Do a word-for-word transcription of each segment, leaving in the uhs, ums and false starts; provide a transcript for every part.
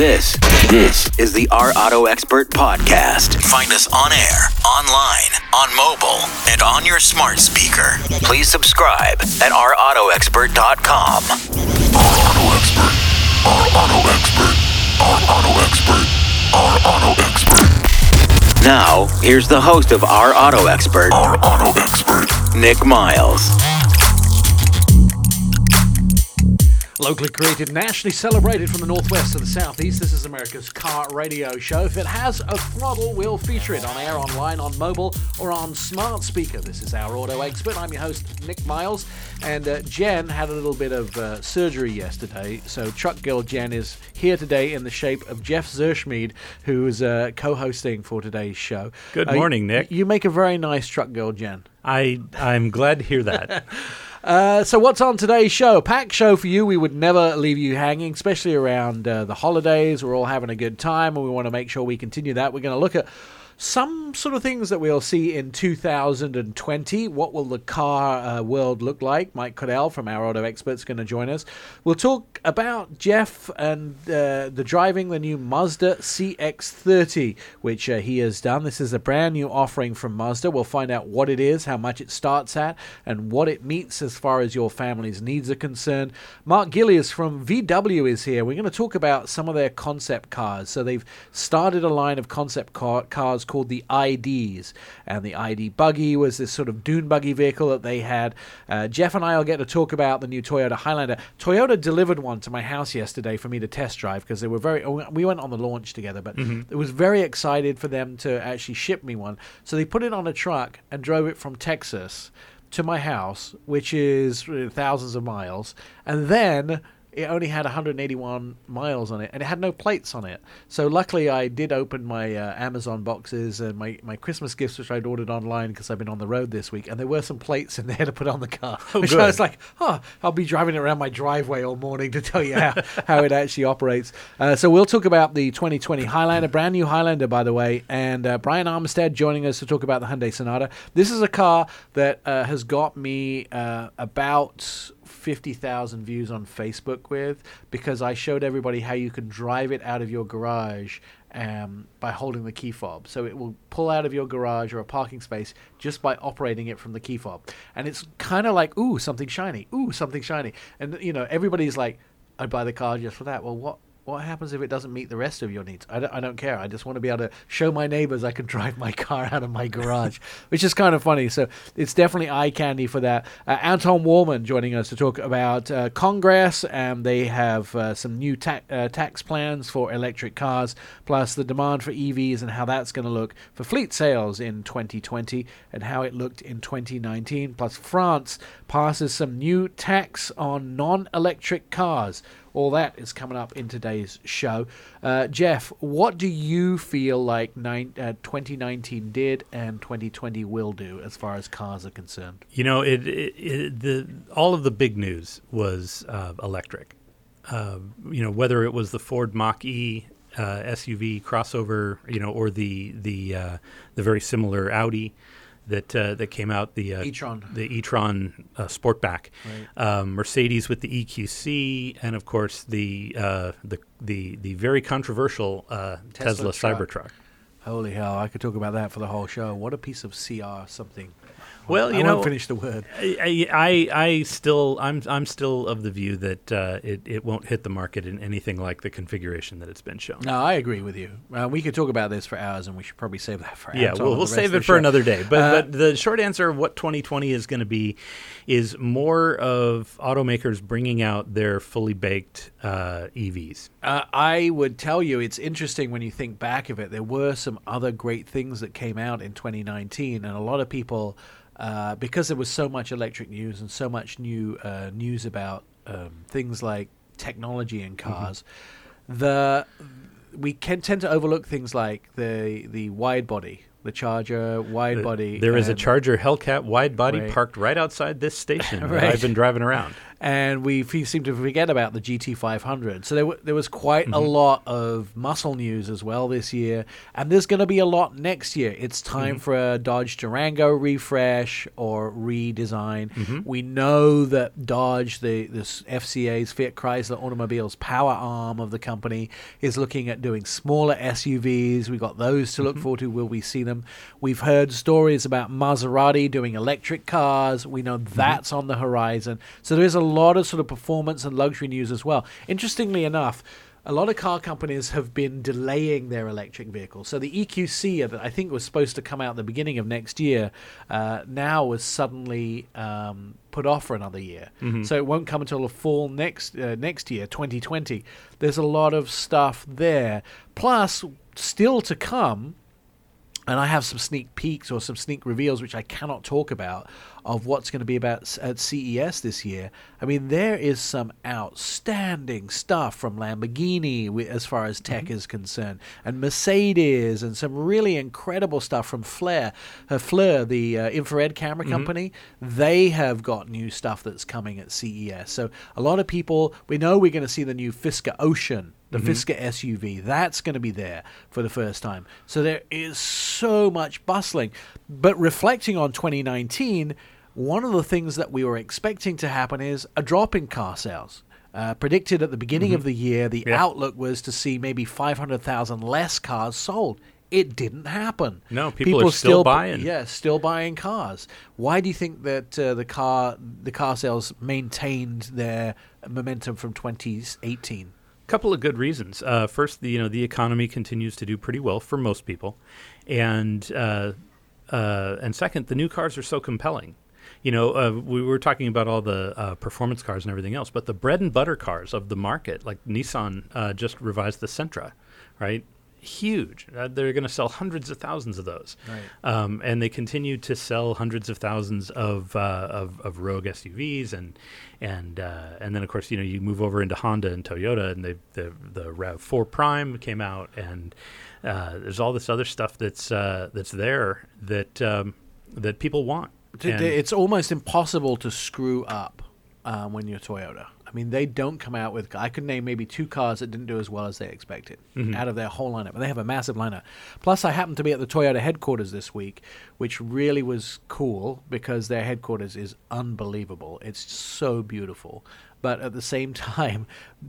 This, this is the Our Auto Expert Podcast. Find us on air, online, on mobile, and on your smart speaker. Please subscribe at our auto expert dot com. Our Auto Expert. Our Auto Expert. Our Auto Expert. Our Auto Expert. Now, here's the host of Our Auto Expert. Our Auto Expert. Nick Miles. Locally created, nationally celebrated from the northwest to the southeast, this is America's car radio show. If it has a throttle, we'll feature it on air, online, on mobile, or on smart speaker. This is Our Auto Expert. I'm your host, Nick Miles, and uh, Jen had a little bit of uh, surgery yesterday, so Truck Girl Jen is here today in the shape of Jeff Zerschmied, who is uh, co-hosting for today's show. Good uh, morning, Nick. You make a very nice Truck Girl Jen. I, I'm glad to hear that. Uh, so what's on today's show? Packed show for you. We would never leave you hanging, especially around uh, the holidays. We're all having a good time, and we want to make sure we continue that. We're going to look at some sort of things that we'll see in two thousand twenty. What will the car uh, world look like? Mike Cordell from Our Auto Expert's going to join us. We'll talk about Jeff and uh, the driving the new Mazda C X thirty, which uh, he has done. This is a brand new offering from Mazda. We'll find out what it is, how much it starts at, and what it meets as far as your family's needs are concerned. Mark Gillies from V W is here. We're going to talk about some of their concept cars. So they've started a line of concept car- cars called the I Ds, and the I D Buggy was this sort of dune buggy vehicle that they had. Uh, Jeff and I will get to talk about the new Toyota Highlander. Toyota delivered one to my house yesterday for me to test drive because they were very. We went on the launch together, but mm-hmm. It was very excited for them to actually ship me one. So they put it on a truck and drove it from Texas to my house, which is thousands of miles, and then it only had one hundred eighty-one miles on it, and it had no plates on it. So luckily I did open my uh, Amazon boxes and my, my Christmas gifts, which I'd ordered online because I've been on the road this week, and there were some plates in there to put on the car. Oh, which good. I was like, oh, I'll be driving it around my driveway all morning to tell you how, how it actually operates. Uh, so we'll talk about the twenty twenty Highlander, brand new Highlander, by the way, and uh, Brian Armstead joining us to talk about the Hyundai Sonata. This is a car that uh, has got me uh, about fifty thousand views on Facebook with, because I showed everybody how you can drive it out of your garage um, by holding the key fob. So it will pull out of your garage or a parking space just by operating it from the key fob. And it's kind of like, ooh, something shiny, ooh, something shiny. And, you know, everybody's like, I'd buy the car just for that. Well, what? What happens if it doesn't meet the rest of your needs? I don't, I don't care. I just want to be able to show my neighbors I can drive my car out of my garage, which is kind of funny. So it's definitely eye candy for that. Uh, Anton Wolman joining us to talk about uh, Congress, and they have uh, some new ta- uh, tax plans for electric cars, plus the demand for E Vs and how that's going to look for fleet sales in twenty twenty and how it looked in twenty nineteen. Plus France passes some new tax on non-electric cars. All that is coming up in today's show. Uh, Jeff, what do you feel like nine, uh, twenty nineteen did and twenty twenty will do as far as cars are concerned? You know, it, it, it, the all of the big news was uh, electric. Uh, you know, whether it was the Ford Mach-E uh, S U V crossover, you know, or the the uh, the very similar Audi that uh, that came out, the uh, e-tron, the e-tron uh, Sportback, right. um, Mercedes with the E Q C, and of course the uh, the, the the very controversial uh, Tesla, Tesla Cybertruck. Holy hell! I could talk about that for the whole show. What a piece of C R something. Well, I, you I know, won't finish the word. I, I I still I'm I'm still of the view that uh, it it won't hit the market in anything like the configuration that it's been shown. No, I agree with you. Uh, we could talk about this for hours, and we should probably save that for hours. Yeah, we'll, we'll save it for another day. But uh, but the short answer of what twenty twenty is going to be is more of automakers bringing out their fully baked uh, E Vs. Uh, I would tell you it's interesting when you think back of it. There were some other great things that came out in twenty nineteen, and a lot of people. Uh, because there was so much electric news and so much new uh, news about um, things like technology and cars, mm-hmm. the we can tend to overlook things like the the wide body, the Charger wide the, body. There is a Charger Hellcat wide body right. parked right outside this station right. that I've been driving around. and we f- seem to forget about the G T five hundred. So there, w- there was quite mm-hmm. a lot of muscle news as well this year, and there's going to be a lot next year. It's time mm-hmm. for a Dodge Durango refresh or redesign. Mm-hmm. We know that Dodge, the this F C A's Fiat Chrysler Automobiles power arm of the company, is looking at doing smaller S U Vs. We've got those to look mm-hmm. forward to. Will we see them? We've heard stories about Maserati doing electric cars. We know that's mm-hmm. on the horizon. So there is a lot of sort of performance and luxury news as well. Interestingly enough, a lot of car companies have been delaying their electric vehicles. So the E Q C, that I think was supposed to come out at the beginning of next year, uh, now was suddenly um, put off for another year. Mm-hmm. So it won't come until the fall next uh, next year, twenty twenty. There's a lot of stuff there. Plus, still to come, and I have some sneak peeks or some sneak reveals, which I cannot talk about, of what's going to be about at C E S this year. I mean, there is some outstanding stuff from Lamborghini as far as tech mm-hmm. is concerned, and Mercedes, and some really incredible stuff from Flare, uh, Fleur, the uh, infrared camera mm-hmm. company. They have got new stuff that's coming at C E S. So a lot of people, we know we're going to see the new Fisker Ocean, the mm-hmm. Fisker S U V. That's going to be there for the first time. So there is so much bustling. But reflecting on twenty nineteen, one of the things that we were expecting to happen is a drop in car sales. Uh, predicted at the beginning mm-hmm. of the year, the yeah. outlook was to see maybe five hundred thousand less cars sold. It didn't happen. No, people, people are still, still buying. Yeah, still buying cars. Why do you think that uh, the car the car sales maintained their momentum from twenty eighteen? Couple of good reasons. Uh, first, the, you know, the economy continues to do pretty well for most people, and uh, uh, and second, the new cars are so compelling. You know, uh, we were talking about all the uh, performance cars and everything else, but the bread and butter cars of the market, like Nissan, uh, just revised the Sentra, right? Huge. Uh, they're going to sell hundreds of thousands of those, right. um, and they continue to sell hundreds of thousands of uh, of, of Rogue S U Vs, and and uh, and then of course you know you move over into Honda and Toyota, and they, the the RAV four Prime came out, and uh, there's all this other stuff that's uh, that's there that um, that people want. It's almost impossible to screw up uh, when you're Toyota. I mean, they don't come out with – I could name maybe two cars that didn't do as well as they expected mm-hmm. out of their whole lineup. And they have a massive lineup. Plus, I happened to be at the Toyota headquarters this week, which really was cool because their headquarters is unbelievable. It's so beautiful. But at the same time,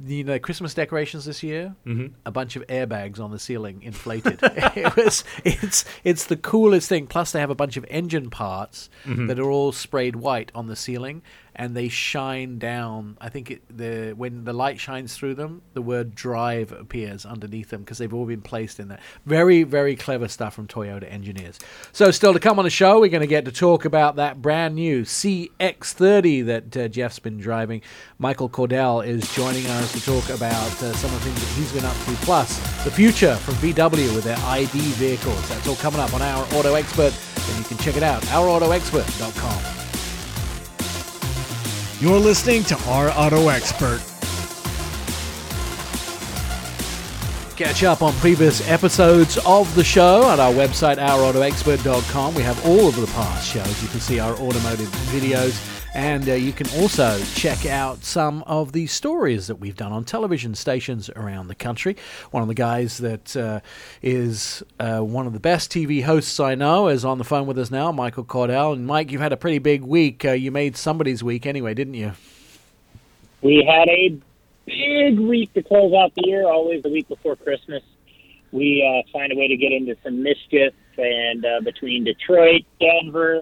you know, Christmas decorations this year, mm-hmm. a bunch of airbags on the ceiling inflated. it was, it's it's the coolest thing. Plus, they have a bunch of engine parts mm-hmm. that are all sprayed white on the ceiling, and they shine down. I think it, the when the light shines through them, the word drive appears underneath them because they've all been placed in that. Very, very clever stuff from Toyota engineers. So still to come on the show, we're going to get to talk about that brand new C X thirty that uh, Jeff's been driving. Michael Cordell is joining us to talk about uh, some of the things that he's been up to, plus the future from V W with their I D vehicles. That's all coming up on Our Auto Expert, and you can check it out, our auto expert dot com. You're listening to Our Auto Expert. Catch up on previous episodes of the show at our website, our auto expert dot com. We have all of the past shows. You can see our automotive videos. And uh, you can also check out some of the stories that we've done on television stations around the country. One of the guys that uh, is uh, one of the best T V hosts I know is on the phone with us now, Michael Cordell. And, Mike, you've had a pretty big week. Uh, you made somebody's week anyway, didn't you? We had a big week to close out the year, always the week before Christmas. We uh, find a way to get into some mischief, and uh, between Detroit, Denver,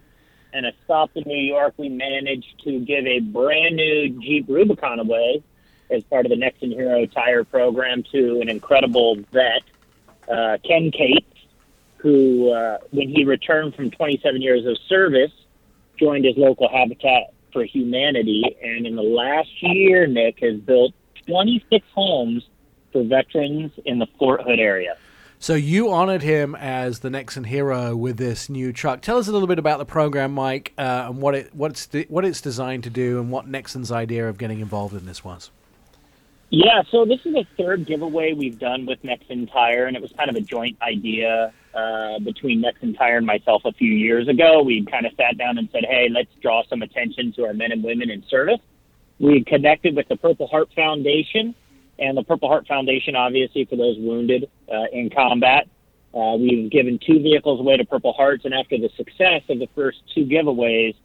and a stop in New York, we managed to give a brand new Jeep Rubicon away as part of the Nexen Hero Tire program to an incredible vet, uh, Ken Cates, who, uh, when he returned from twenty-seven years of service, joined his local Habitat for Humanity, and in the last year, Nick, has built twenty-six homes for veterans in the Fort Hood area. So you honored him as the Nexen Hero with this new truck. Tell us a little bit about the program, Mike, uh, and what it what's de- what it's designed to do, and what Nexen's idea of getting involved in this was. Yeah, so this is the third giveaway we've done with Nexen Tire, and it was kind of a joint idea uh, between Nexen Tire and myself a few years ago. We kind of sat down and said, hey, let's draw some attention to our men and women in service. We had connected with the Purple Heart Foundation, and the Purple Heart Foundation, obviously, for those wounded uh, in combat. Uh, we've given two vehicles away to Purple Hearts, and after the success of the first two giveaways,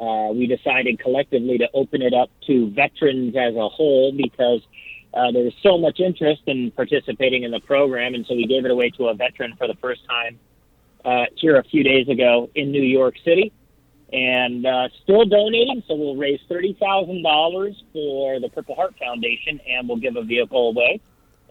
uh, we decided collectively to open it up to veterans as a whole because uh, there was so much interest in participating in the program, and so we gave it away to a veteran for the first time uh, here a few days ago in New York City. And uh, still donating, so we'll raise thirty thousand dollars for the Purple Heart Foundation, and we'll give a vehicle away.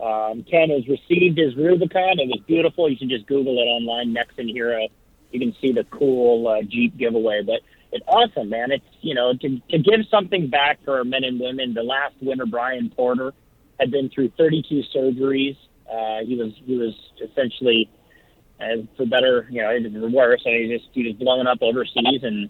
Um, Ken has received his Rubicon. It was beautiful. You can just Google it online, Nexen Hero. You can see the cool uh, Jeep giveaway. But it's awesome, man. It's, you know, to, to give something back for men and women. The last winner, Brian Porter, had been through thirty-two surgeries. Uh, he was he was essentially... And for better, you know, it was worse. I mean, he just he was blown up overseas, and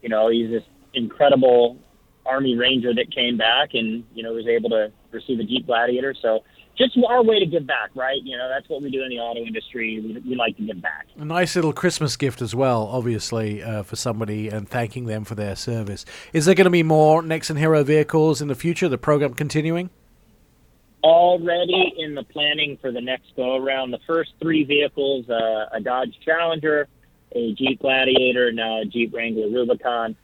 you know, he's this incredible Army Ranger that came back, and you know, was able to receive a Jeep Gladiator. So, just our way to give back, right? You know, that's what we do in the auto industry. We, we like to give back. A nice little Christmas gift as well, obviously, uh, for somebody, and thanking them for their service. Is there going to be more Nexen Hero vehicles in the future? The program continuing? Already in the planning for the next go-around. The first three vehicles, uh, a Dodge Challenger, a Jeep Gladiator, and a Jeep Wrangler Rubicon.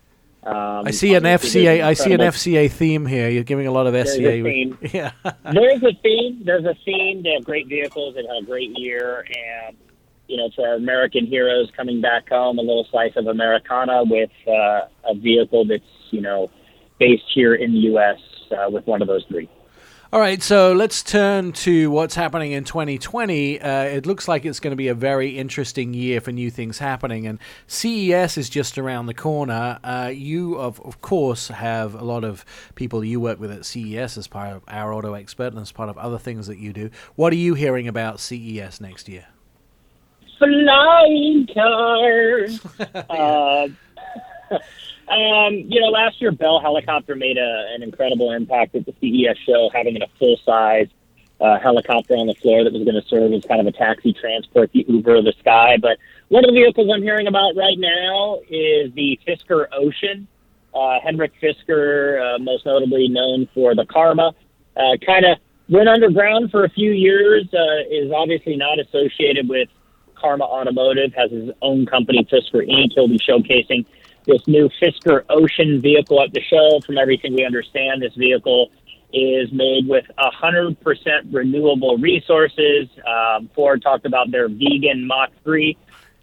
Um, I see an FCA I see an FCA theme here. You're giving a lot of There's S C A. A theme. Yeah. There's a theme. There's a theme. They have great vehicles. They had a great year. And, you know, for our American heroes coming back home, a little slice of Americana with uh, a vehicle that's, you know, based here in the U S uh, with one of those three. All right, so let's turn to what's happening in twenty twenty. Uh, it looks like it's going to be a very interesting year for new things happening, and C E S is just around the corner. Uh, you, of, of course, have a lot of people you work with at C E S as part of Our Auto Expert and as part of other things that you do. What are you hearing about C E S next year? Flying cars! uh, Um, you know, last year Bell Helicopter made a, an incredible impact at the C E S show, having a full-size uh, helicopter on the floor that was going to serve as kind of a taxi transport, the Uber of the sky. But one of the vehicles I'm hearing about right now is the Fisker Ocean. Uh, Henrik Fisker, uh, most notably known for the Karma, uh, kind of went underground for a few years, uh, is obviously not associated with Karma Automotive, has his own company, Fisker Incorporated. He'll be showcasing this new Fisker Ocean vehicle at the show. From everything we understand, this vehicle is made with one hundred percent renewable resources. Um, Ford talked about their vegan Mach three.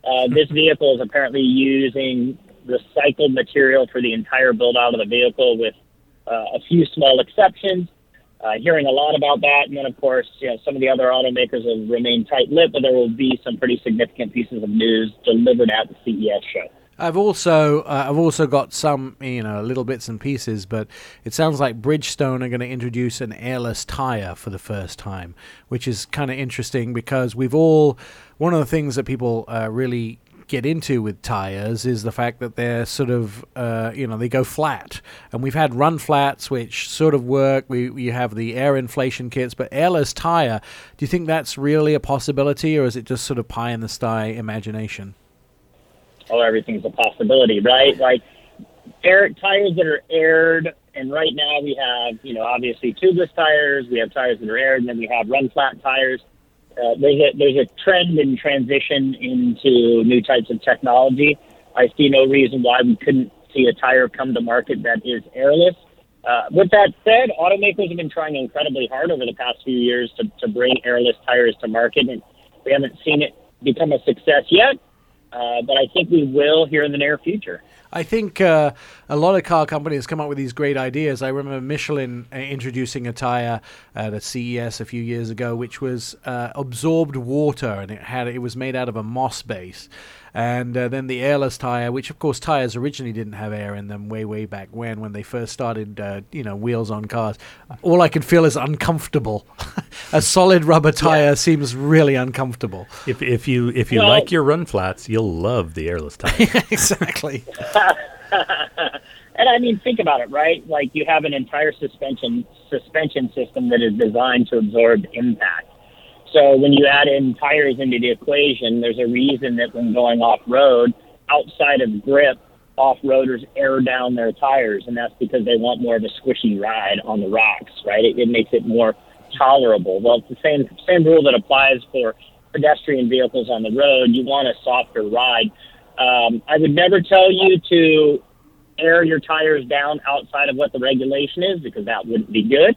Uh, this vehicle is apparently using recycled material for the entire build-out of the vehicle with uh, a few small exceptions. Uh, hearing a lot about that. And then, of course, you know, some of the other automakers have remained tight-lipped, but there will be some pretty significant pieces of news delivered at the C E S show. I've also uh, I've also got some, you know, little bits and pieces, but it sounds like Bridgestone are going to introduce an airless tire for the first time, which is kind of interesting because we've all, one of the things that people uh, really get into with tires is the fact that they're sort of, uh, you know, they go flat. And we've had run flats, which sort of work. We, we have the air inflation kits, but airless tire, do you think that's really a possibility, or is it just sort of pie in the sky imagination? Oh, everything's a possibility, right? Like air tires that are aired, and right now we have, you know, obviously tubeless tires. We have tires that are aired, and then we have run flat tires. Uh, there's a there's a trend and transition into new types of technology. I see no reason why we couldn't see a tire come to market that is airless. Uh, with that said, automakers have been trying incredibly hard over the past few years to to bring airless tires to market, and we haven't seen it become a success yet. Uh, but I think we will here in the near future. I think uh, a lot of car companies come up with these great ideas. I remember Michelin introducing a tire at a C E S a few years ago, which was uh, absorbed water, and it had it was made out of a moss base. And uh, then the airless tire, which, of course, tires originally didn't have air in them way, way back when, when they first started, uh, you know, wheels on cars. All I can feel is uncomfortable. A solid rubber tire yeah. seems really uncomfortable. If if you if you well, like your run flats, you'll love the airless tire. Yeah, exactly. And, I mean, think about it, right? Like, you have an entire suspension suspension system that is designed to absorb impact. So when you add in tires into the equation, there's a reason that when going off-road, outside of grip, off-roaders air down their tires, and that's because they want more of a squishy ride on the rocks, right? It, it makes it more tolerable. Well, it's the same same rule that applies for pedestrian vehicles on the road. You want a softer ride. Um, I would never tell you to air your tires down outside of what the regulation is, because that wouldn't be good.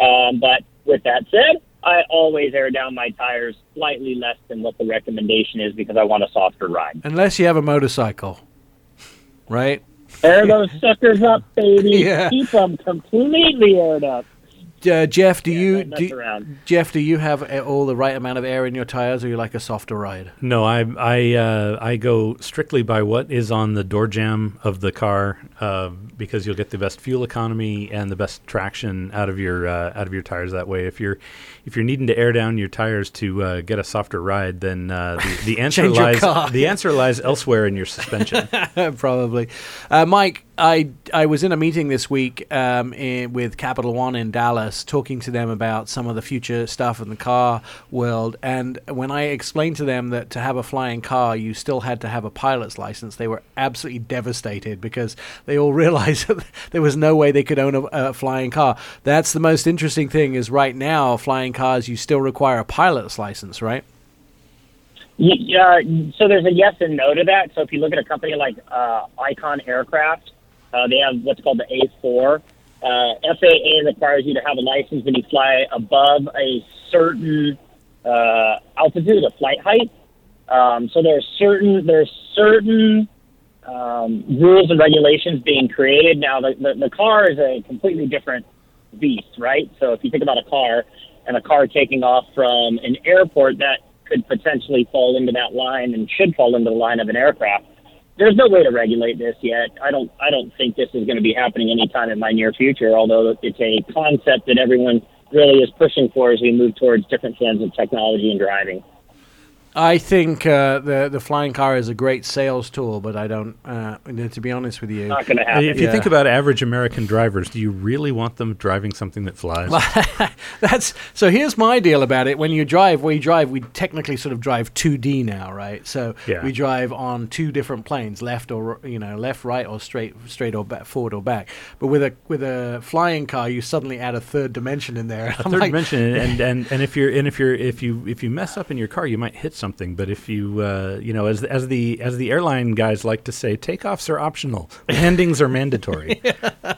Um, but with that said, I always air down my tires slightly less than what the recommendation is, because I want a softer ride. Unless you have a motorcycle, right? Air those suckers up, baby. Yeah. Keep them completely aired up. Uh, Jeff, do yeah, you do, Jeff, do you have all the right amount of air in your tires, or you like a softer ride? No, I I uh, I go strictly by what is on the door jamb of the car, uh, because you'll get the best fuel economy and the best traction out of your uh, out of your tires that way. If you're if you're needing to air down your tires to uh, get a softer ride, then uh, the, the answer lies the answer lies elsewhere in your suspension. Probably, uh, Mike. I I was in a meeting this week um, in, with Capital One in Dallas, talking to them about some of the future stuff in the car world. And when I explained to them that to have a flying car, you still had to have a pilot's license, they were absolutely devastated, because they all realized that there was no way they could own a, a flying car. That's the most interesting thing, is right now, flying cars, you still require a pilot's license, right? Yeah. So there's a yes and no to that. So if you look at a company like uh, Icon Aircraft, Uh, they have what's called the A four. Uh, F A A requires you to have a license when you fly above a certain uh, altitude, a flight height. Um, so there are certain there are certain um, rules and regulations being created. Now, the, the, the car is a completely different beast, right? So if you think about a car and a car taking off from an airport, that could potentially fall into that line and should fall into the line of an aircraft. There's no way to regulate this yet. I don't I don't think this is going to be happening anytime in my near future, although it's a concept that everyone really is pushing for as we move towards different forms of technology and driving. I think uh, the the flying car is a great sales tool, but I don't, uh, to be honest with you. Not going to happen. If you yeah. think about average American drivers, do you really want them driving something that flies? That's so here's my deal about it. When you drive, we drive, we technically sort of drive two D now, right? So yeah. we drive on two different planes, left or, you know, left, right, or straight, straight or back, forward or back. But with a with a flying car, you suddenly add a third dimension in there. A I'm third like, dimension, and, and, and if you're and if you're if you if you mess up in your car, you might hit something. Something, but if you, uh, you know, as as the as the airline guys like to say, takeoffs are optional, landings are mandatory. yeah.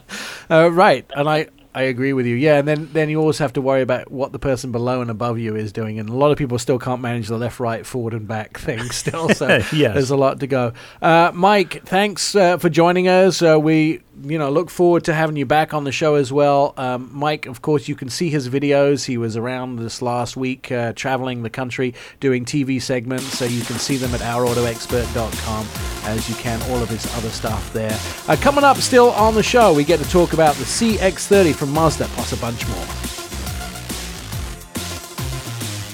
uh, right, and I, I agree with you. Yeah, and then, then you always have to worry about what the person below and above you is doing, and a lot of people still can't manage the left, right, forward, and back thing still. So yes. There's a lot to go. Uh, Mike, thanks uh, for joining us. Uh, we. You know, look forward to having you back on the show as well. Um, Mike, of course, you can see his videos. He was around this last week uh, traveling the country doing T V segments, so you can see them at our auto expert dot com, as you can all of his other stuff there. Uh, coming up still on the show, we get to talk about the C X thirty from Mazda, plus a bunch more.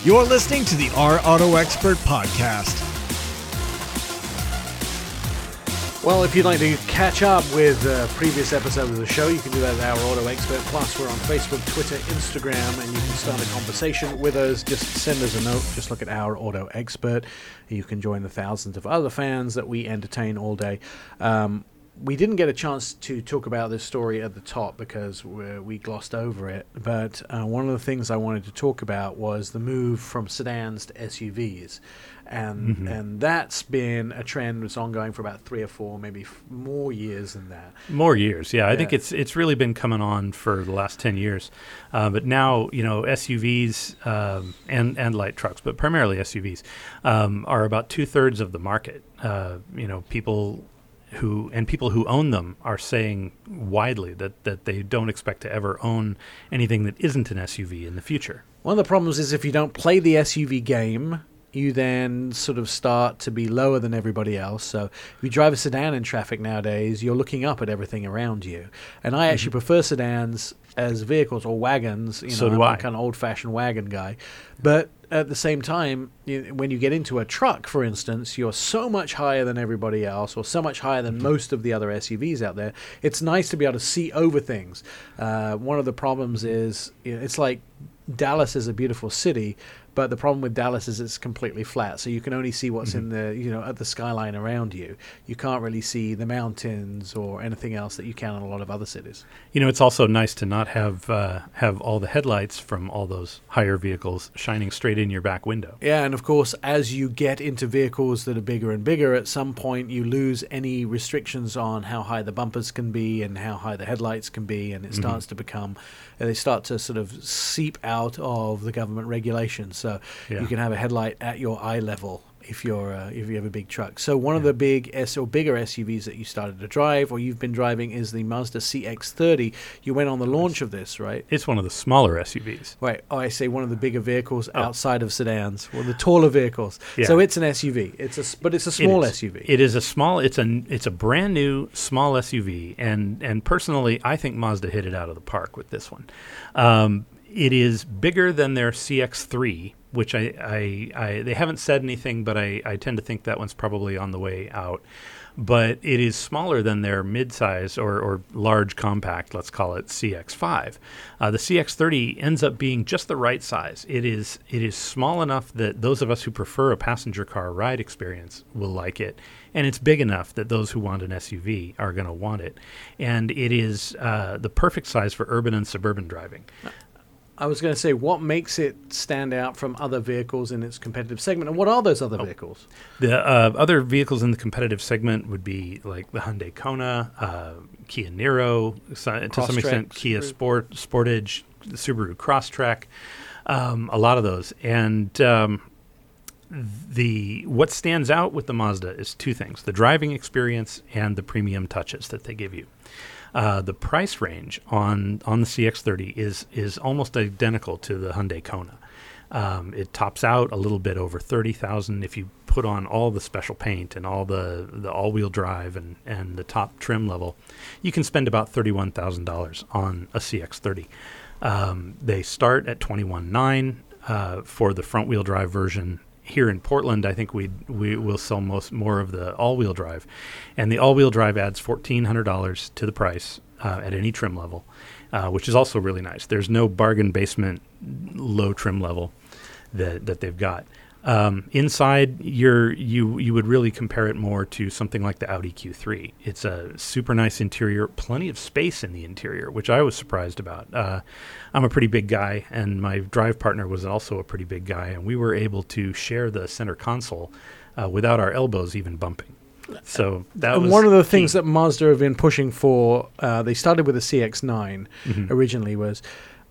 You're listening to the Our Auto Expert podcast. Well, if you'd like to catch up with uh, previous episodes of the show, you can do that at Our Auto Expert. Plus, we're on Facebook, Twitter, Instagram, and you can start a conversation with us. Just send us a note. Just look at Our Auto Expert. You can join the thousands of other fans that we entertain all day. Um, we didn't get a chance to talk about this story at the top because we're, we glossed over it. But uh, one of the things I wanted to talk about was the move from sedans to S U Vs. And mm-hmm. and that's been a trend that's ongoing for about three or four, maybe f- more years than that. More years, yeah. yeah. I think it's it's really been coming on for the last ten years. Uh, but now, you know, S U Vs um, and, and light trucks, but primarily S U Vs, um, are about two-thirds of the market. Uh, you know, people... who and people who own them are saying widely that, that they don't expect to ever own anything that isn't an S U V in the future. One of the problems is if you don't play the S U V game, you then sort of start to be lower than everybody else. So if you drive a sedan in traffic nowadays, you're looking up at everything around you. And I actually mm-hmm. prefer sedans as vehicles, or wagons. You know, so do I'm I. a kind of old-fashioned wagon guy. But at the same time, you, when you get into a truck, for instance, you're so much higher than everybody else, or so much higher than most of the other S U Vs out there. It's nice to be able to see over things. Uh, one of the problems is, you know, it's like Dallas is a beautiful city, but the problem with Dallas is it's completely flat, so you can only see what's mm-hmm. in the, you know, at the skyline around you. You can't really see the mountains or anything else that you can in a lot of other cities. You know, it's also nice to not have uh, have all the headlights from all those higher vehicles shining straight in your back window. Yeah, and of course, as you get into vehicles that are bigger and bigger, at some point you lose any restrictions on how high the bumpers can be and how high the headlights can be, and it mm-hmm. starts to become, uh, they start to sort of seep out of the government regulations. So yeah. you can have a headlight at your eye level if you're uh, if you have a big truck. So one yeah. of the big S or bigger S U Vs that you started to drive or you've been driving is the Mazda C X thirty. You went on the launch of this, right? It's one of the smaller S U Vs. Right. Oh, I say one of the bigger vehicles oh. outside of sedans, or the taller vehicles. Yeah. So it's an S U V. It's a but it's a small it S U V. It is a small. It's a it's a brand new small S U V, and and personally, I think Mazda hit it out of the park with this one. Um, It is bigger than their C X three, which I, I, I they haven't said anything, but I, I tend to think that one's probably on the way out. But it is smaller than their midsize or, or large compact, let's call it C X five. Uh, the C X thirty ends up being just the right size. It is it is small enough that those of us who prefer a passenger car ride experience will like it. And it's big enough that those who want an S U V are going to want it. And it is uh, the perfect size for urban and suburban driving. I was going to say, what makes it stand out from other vehicles in its competitive segment, and what are those other oh. vehicles? The uh, other vehicles in the competitive segment would be like the Hyundai Kona, uh, Kia Niro, so, to some extent Kia Sport, Sportage, the Subaru Crosstrek, um, a lot of those. And um, the what stands out with the Mazda is two things: the driving experience and the premium touches that they give you. Uh, the price range on, on the C X thirty is is almost identical to the Hyundai Kona. Um, it tops out a little bit over thirty thousand dollars if you put on all the special paint and all the, the all-wheel drive and, and the top trim level. You can spend about thirty-one thousand dollars on a C X thirty. Um, they start at twenty-one nine uh, for the front-wheel drive version. Here in Portland, I think we we will sell most more of the all-wheel drive, and the all-wheel drive adds fourteen hundred dollars to the price uh, at any trim level, uh, which is also really nice. There's no bargain basement low trim level that that they've got. Um, inside, you're, you you would really compare it more to something like the Audi Q three. It's a super nice interior, plenty of space in the interior, which I was surprised about. Uh, I'm a pretty big guy, and my drive partner was also a pretty big guy, and we were able to share the center console uh, without our elbows even bumping. So that and was one of the key. things that Mazda have been pushing for. Uh, they started with the C X nine mm-hmm. originally was...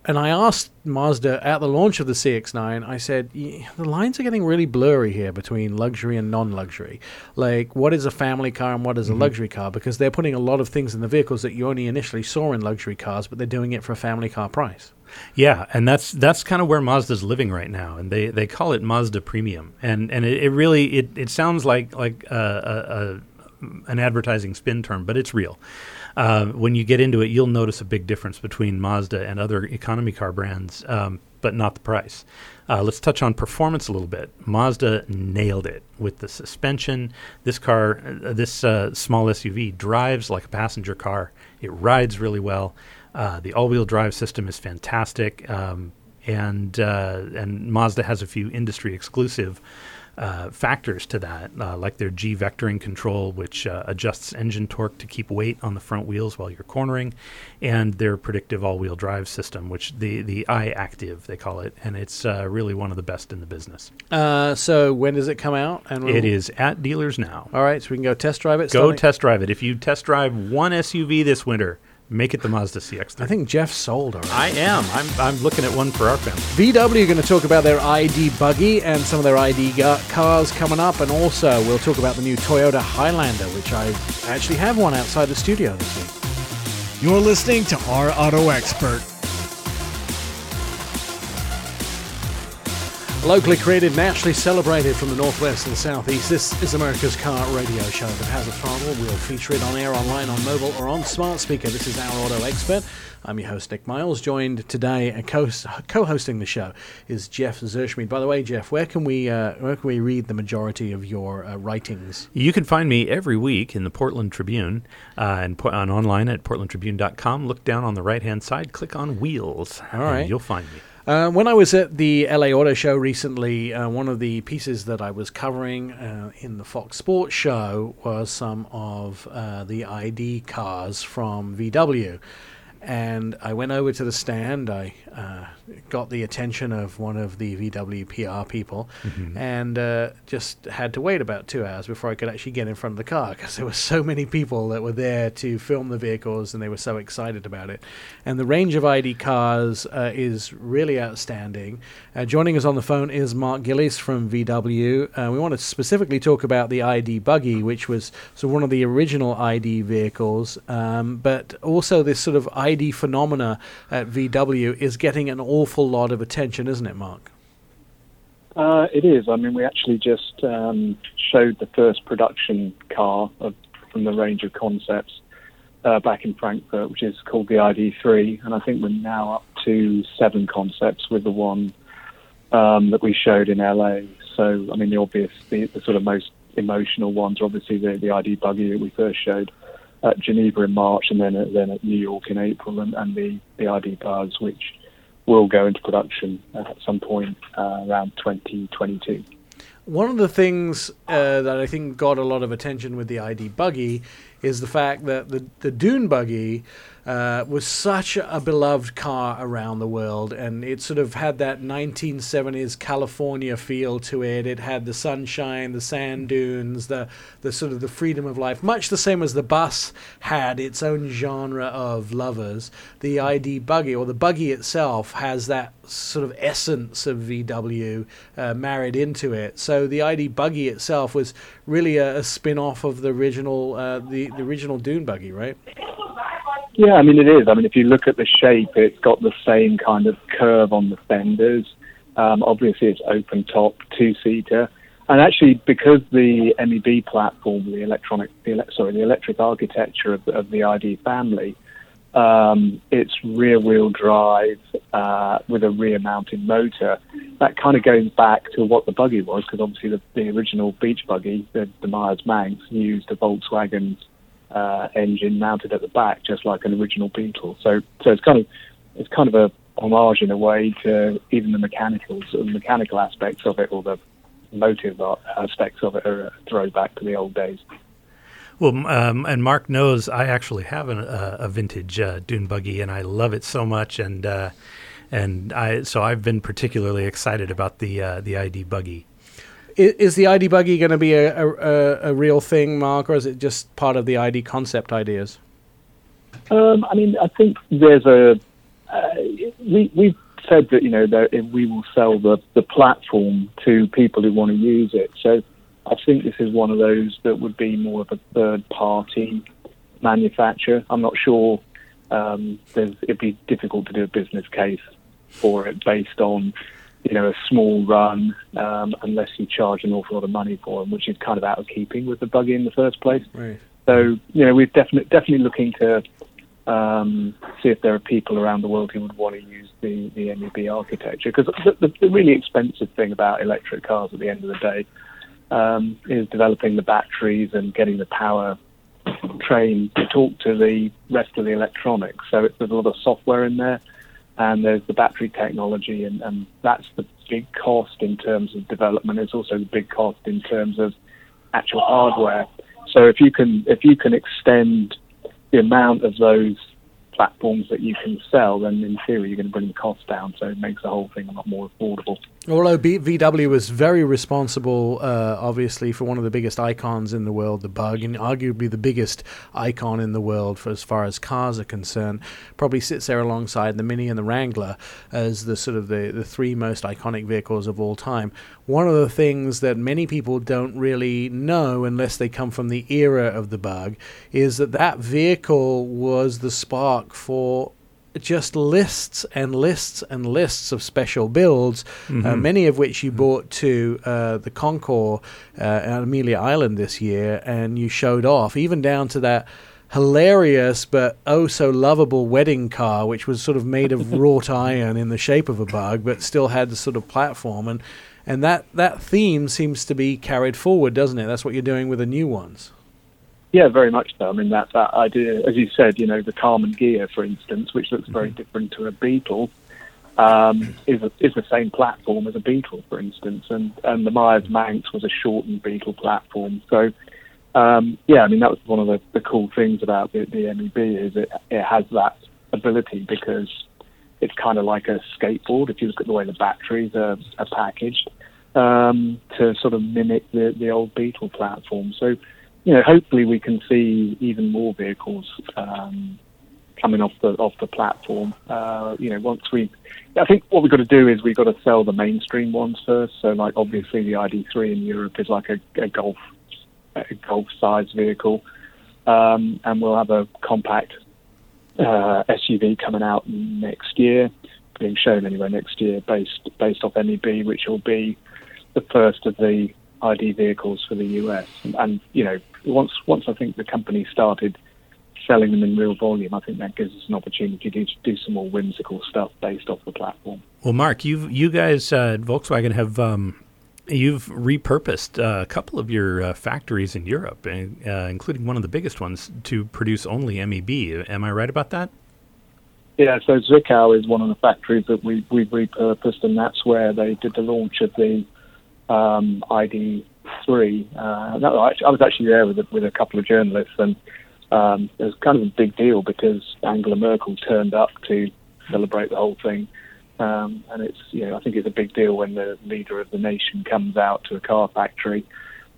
And I asked Mazda at the launch of the C X nine, I said, the lines are getting really blurry here between luxury and non-luxury. Like, what is a family car and what is mm-hmm. a luxury car? Because they're putting a lot of things in the vehicles that you only initially saw in luxury cars, but they're doing it for a family car price. Yeah, and that's that's kind of where Mazda's living right now, and they, they call it Mazda Premium. And and it, it really, it, it sounds like, like a, a, a, an advertising spin term, but it's real. Uh, when you get into it, you'll notice a big difference between Mazda and other economy car brands, um, but not the price. Uh, let's touch on performance a little bit. Mazda nailed it with the suspension. This car, uh, this uh, small S U V drives like a passenger car. It rides really well. Uh, the all-wheel drive system is fantastic, um, and uh, and Mazda has a few industry-exclusive Uh, factors to that, uh, like their G vectoring control, which uh, adjusts engine torque to keep weight on the front wheels while you're cornering, and their predictive all-wheel drive system, which the the iActive they call it, and it's uh, really one of the best in the business. Uh, so when does it come out? And we'll it is at dealers now. All right, so we can go test drive it. Go test drive it. If you test drive one S U V this winter, make it the Mazda C X three. I think Jeff's sold already. I am. I'm I'm looking at one for our family. V W are going to talk about their I D buggy and some of their I D gar- cars coming up. And also, we'll talk about the new Toyota Highlander, which I actually have one outside the studio this week. You're listening to Our Auto Expert. Locally created, nationally celebrated from the Northwest and Southeast, this is America's Car Radio Show that has a throttle. We'll feature it on air, online, on mobile, or on smart speaker. This is Our Auto Expert. I'm your host, Nick Miles. Joined today and co- co-hosting the show is Jeff Zerschmied. By the way, Jeff, where can we uh, where can we read the majority of your uh, writings? You can find me every week in the Portland Tribune uh, and po- on online at portland tribune dot com. Look down on the right-hand side, click on Wheels, All right. and you'll find me. Uh, when I was at the L A Auto Show recently, uh, one of the pieces that I was covering uh, in the Fox Sports show was some of uh, the I D cars from V W. And I went over to the stand, I uh, got the attention of one of the V W P R people, mm-hmm. and uh, just had to wait about two hours before I could actually get in front of the car, because there were so many people that were there to film the vehicles and they were so excited about it. And the range of I D cars uh, is really outstanding. Uh, joining us on the phone is Mark Gillies from V W. Uh, we want to specifically talk about the I D Buggy, which was sort of one of the original I D vehicles, um, but also this sort of I D I D phenomena at V W is getting an awful lot of attention, isn't it, Mark? Uh, it is. I mean, we actually just um, showed the first production car of, from the range of concepts uh, back in Frankfurt, which is called the I D three, and I think we're now up to seven concepts with the one um, that we showed in L A. So, I mean, the obvious, the, the sort of most emotional ones are obviously the, the I D Buggy that we first showed at Geneva in March, and then at, then at New York in April, and, and the, the I D Buzz, which will go into production at some point uh, around twenty twenty-two. One of the things uh, that I think got a lot of attention with the I D Buggy is the fact that the, the Dune Buggy uh, was such a beloved car around the world, and it sort of had that nineteen seventies California feel to it. It had the sunshine, the sand dunes, the, the sort of the freedom of life, much the same as the bus had its own genre of lovers. The I D Buggy, or the buggy itself, has that sort of essence of V W uh, married into it. So So the I D Buggy itself was really a, a spin-off of the original, uh, the, the original Dune Buggy, right? Yeah, I mean it is. I mean, if you look at the shape, it's got the same kind of curve on the fenders. Um, obviously, it's open-top, two-seater, and actually, because the M E B platform, the electronic, the ele- sorry, the electric architecture of the, of the I D family, um, it's rear-wheel drive uh, with a rear-mounted motor. That kind of goes back to what the buggy was, because obviously the, the original beach buggy, the, the Myers Manx, used a Volkswagen uh, engine mounted at the back, just like an original Beetle. So, so it's kind of it's kind of a homage in a way to even the mechanical sort of mechanical aspects of it, or the motive aspects of it, are a throwback to the old days. Well, um, and Mark knows I actually have an, uh, a vintage uh, Dune Buggy, and I love it so much. And uh, and I so I've been particularly excited about the uh, the I D Buggy. Is, is the I D Buggy going to be a, a, a real thing, Mark, or is it just part of the I D concept ideas? Um, I mean, I think there's a uh, we we've said that you know that we will sell the the platform to people who want to use it. So I think this is one of those that would be more of a third-party manufacturer. I'm not sure. Um, it'd be difficult to do a business case for it based on, you know, a small run, um, unless you charge an awful lot of money for them, which is kind of out of keeping with the buggy in the first place. Right. So, you know, we're definitely definitely looking to um, see if there are people around the world who would want to use the, the M E B architecture, because the, the, the really expensive thing about electric cars at the end of the day Um, is developing the batteries and getting the power train to talk to the rest of the electronics. So it, there's a lot of software in there, and there's the battery technology, and, and that's the big cost in terms of development. It's also the big cost in terms of actual hardware. So if you can if you can extend the amount of those platforms that you can sell, then in theory you're going to bring the cost down, so it makes the whole thing a lot more affordable. Although B- V W was very responsible, uh, obviously, for one of the biggest icons in the world, the Bug, and arguably the biggest icon in the world for as far as cars are concerned, probably sits there alongside the Mini and the Wrangler as the sort of the, the three most iconic vehicles of all time. One of the things that many people don't really know unless they come from the era of the Bug is that that vehicle was the spark for just lists and lists and lists of special builds, mm-hmm. uh, many of which you bought to uh, the Concours uh, at Amelia Island this year, and you showed off, even down to that hilarious but oh so lovable wedding car, which was sort of made of wrought iron in the shape of a bug, but still had the sort of platform. And, and that, that theme seems to be carried forward, doesn't it? That's what you're doing with the new ones. Yeah, very much so. I mean, that, that idea, as you said, you know, the Carmen Ghia, for instance, which looks very different to a Beetle, um, is a, is the same platform as a Beetle, for instance, and, and the Myers Manx was a shortened Beetle platform. So, um, yeah, I mean, that was one of the, the cool things about the, the M E B is it, it has that ability because it's kind of like a skateboard, if you look at the way the batteries are, are packaged, um, to sort of mimic the, the old Beetle platform. So, you know, hopefully we can see even more vehicles um, coming off the off the platform. Uh, you know, once we, I think what we've got to do is we've got to sell the mainstream ones first. So, like, obviously the I D three in Europe is like a, a golf, a golf-sized vehicle, um, and we'll have a compact uh, S U V coming out next year, being shown anyway next year, based based off M E B, which will be the first of the I D vehicles for the U S. And, and you know, once once I think the company started selling them in real volume, I think that gives us an opportunity to do some more whimsical stuff based off the platform. Well, Mark, you you guys uh, at Volkswagen have um, you've repurposed uh, a couple of your uh, factories in Europe, uh, including one of the biggest ones, to produce only M E B. Am I right about that? Yeah, so Zwickau is one of the factories that we we've repurposed, and that's where they did the launch of the Um, I D three. Uh, no, I, I was actually there with a, with a couple of journalists, and um, it was kind of a big deal because Angela Merkel turned up to celebrate the whole thing. Um, and it's, you know, I think it's a big deal when the leader of the nation comes out to a car factory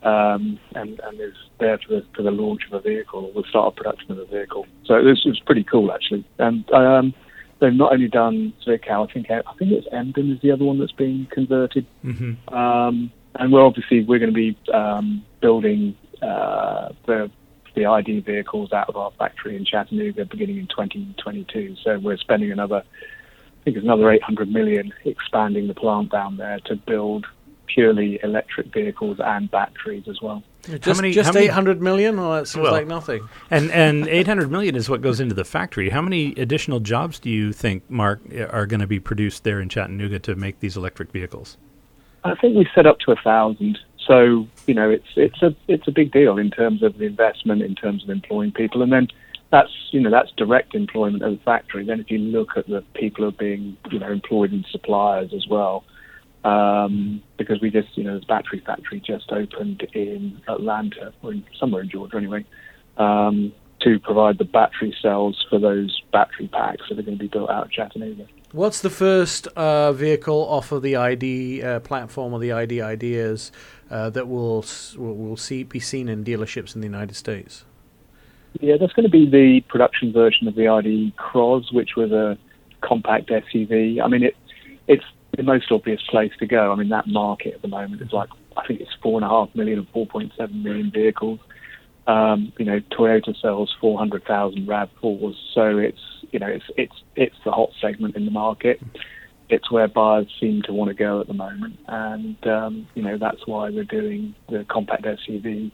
um, and, and is there for the, for the launch of a vehicle or the start of production of a vehicle. So this was pretty cool, actually. And um, they've not only done Zwickau, I think I think it's Emden is the other one that's being converted. Mm-hmm. Um, and we're obviously, we're going to be um, building uh, the the I D vehicles out of our factory in Chattanooga beginning in twenty twenty-two. So we're spending another, I think it's another eight hundred million dollars expanding the plant down there to build purely electric vehicles and batteries as well. Just, how many, just how eight hundred many, million? Well, that seems well, like nothing. And and eight hundred million is what goes into the factory. How many additional jobs do you think, Mark, are going to be produced there in Chattanooga to make these electric vehicles? I think we set up to a thousand. So, you know, it's it's a it's a big deal in terms of the investment, in terms of employing people, and then that's, you know, that's direct employment at the factory. Then if you look at the people who are being, you know, employed in suppliers as well. Um, because we just, you know, the battery factory just opened in Atlanta, or in, somewhere in Georgia anyway, um, to provide the battery cells for those battery packs that are going to be built out of Chattanooga. What's the first uh, vehicle off of the I D uh, platform or the I D ideas uh, that will will see be seen in dealerships in the United States? Yeah, that's going to be the production version of the I D Cross, which was a compact S U V. I mean, it it's the most obvious place to go. I mean, that market at the moment is like, I think it's four and a half million or four point seven million vehicles. Um, you know, Toyota sells four hundred thousand RAV fours, so it's, you know, it's it's it's the hot segment in the market. It's where buyers seem to want to go at the moment, and um, you know, that's why we're doing the compact S U V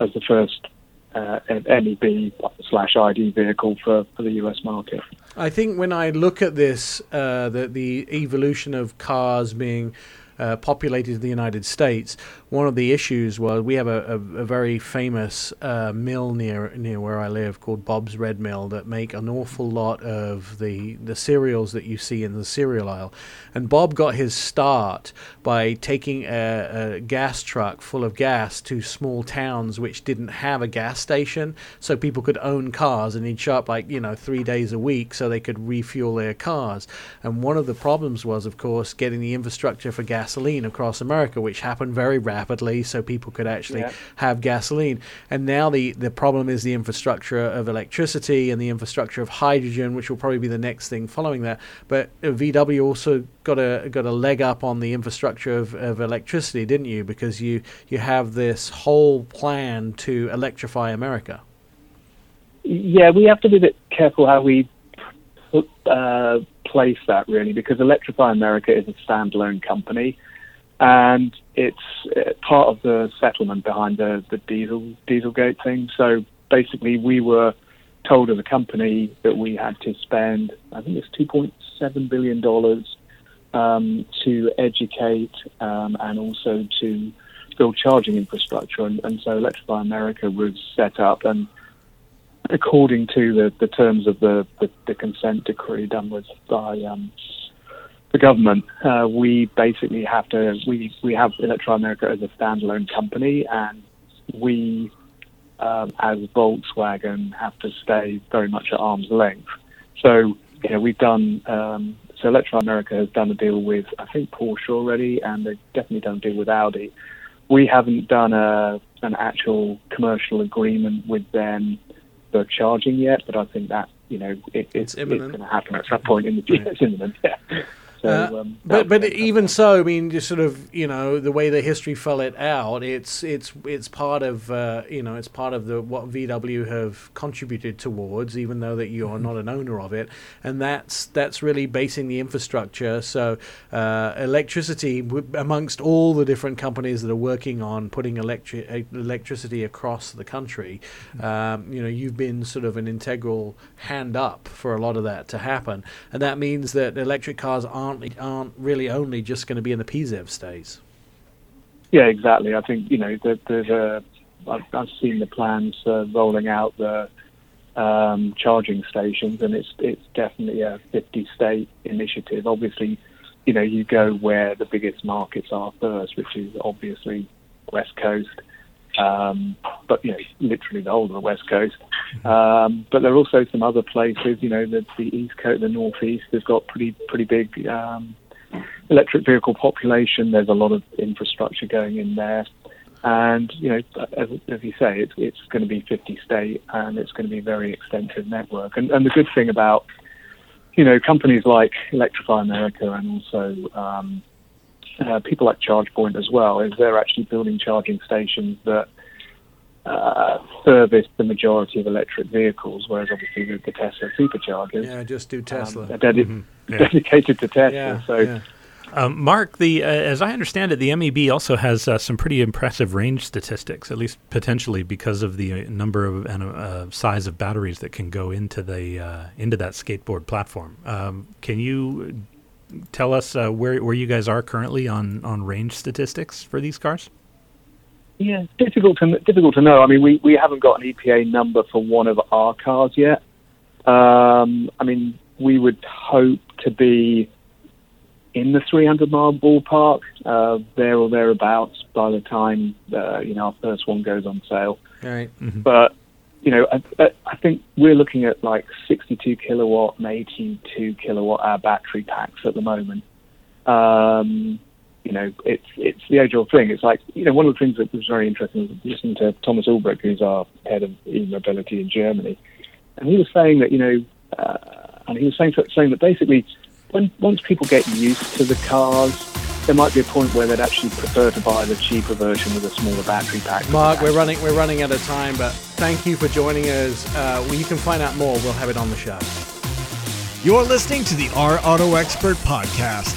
as the first uh, M E B slash I D vehicle for, for the U S market. I think when I look at this, uh, the, the evolution of cars being uh, populated in the United States, one of the issues was we have a, a, a very famous uh, mill near near where I live called Bob's Red Mill that make an awful lot of the, the cereals that you see in the cereal aisle. And Bob got his start by taking a, a gas truck full of gas to small towns which didn't have a gas station, so people could own cars, and he'd shop like, you know, three days a week so they could refuel their cars. And one of the problems was, of course, getting the infrastructure for gasoline across America, which happened very rapidly. Rapidly, so people could actually yeah. have gasoline. And now the, the problem is the infrastructure of electricity and the infrastructure of hydrogen, which will probably be the next thing following that. But V W also got a got a leg up on the infrastructure of, of electricity, didn't you? Because you, you have this whole plan to electrify America. Yeah, we have to be a bit careful how we uh, place that, really, because Electrify America is a standalone company. And it's part of the settlement behind the, the diesel Dieselgate thing. So basically, we were told as a company that we had to spend, I think it's two point seven billion dollars um, to educate um, and also to build charging infrastructure. And, and so Electrify America was set up, and according to the, the terms of the, the, the consent decree done with by um, the government, uh, we basically have to, we, we have Electrify America as a standalone company, and we, um, as Volkswagen, have to stay very much at arm's length. So, you know, we've done, um, so Electrify America has done a deal with, I think, Porsche already, and they've definitely done a deal with Audi. We haven't done a, an actual commercial agreement with them for charging yet, but I think that, you know, it, it's, it's, it's going to happen at some point in the future. It's imminent, yeah. So, uh, um, but but even so, I mean, just sort of, you know, the way the history fell it out, it's it's it's part of uh, you know, it's part of the what V W have contributed towards, even though that you are not an owner of it, and that's that's really basing the infrastructure. So uh, electricity w- amongst all the different companies that are working on putting electric electricity across the country, um, you know, you've been sort of an integral hand up for a lot of that to happen, and that means that electric cars aren't aren't really only just going to be in the P Z E V stays. Yeah, exactly. I think, you know, there's the, the, I've, I've seen the plans uh, rolling out the um, charging stations, and it's it's definitely a fifty-state initiative. Obviously, you know, you go where the biggest markets are first, which is obviously West Coast, um, but, you know, literally the whole of the West Coast. Um, but there are also some other places, you know, the, the East Coast, the Northeast, they've got pretty pretty big um, electric vehicle population. There's a lot of infrastructure going in there. And, you know, as, as you say, it's, it's going to be fifty state, and it's going to be a very extensive network. And, and the good thing about, you know, companies like Electrify America and also um, uh, people like ChargePoint as well, is they're actually building charging stations that Uh, service the majority of electric vehicles, whereas obviously the, the Tesla superchargers, yeah, just do Tesla, um, are dedi- mm-hmm. yeah. dedicated to Tesla. Yeah, so, yeah. Um, Mark, the uh, as I understand it, the M E B also has uh, some pretty impressive range statistics, at least potentially, because of the number of and uh, size of batteries that can go into the uh, into that skateboard platform. Um, can you tell us uh, where where you guys are currently on on range statistics for these cars? Yeah, difficult to difficult to know. I mean, we, we haven't got an E P A number for one of our cars yet. Um, I mean, we would hope to be in the three hundred mile ballpark, uh, there or thereabouts, by the time uh, you know, our first one goes on sale. All right. Mm-hmm. But you know, I, I think we're looking at like sixty-two kilowatt and eighty-two kilowatt hour battery packs at the moment. Um, You know, it's it's the age old thing. It's like, you know, one of the things that was very interesting was listening to Thomas Ulbrich, who's our head of e-mobility in Germany, and he was saying that, you know, uh, and he was saying saying that basically, when once people get used to the cars, there might be a point where they'd actually prefer to buy the cheaper version with a smaller battery pack. Mark, we're running we're running out of time, but thank you for joining us. Uh, well, you can find out more. We'll have it on the show. You're listening to the R Auto Expert Podcast.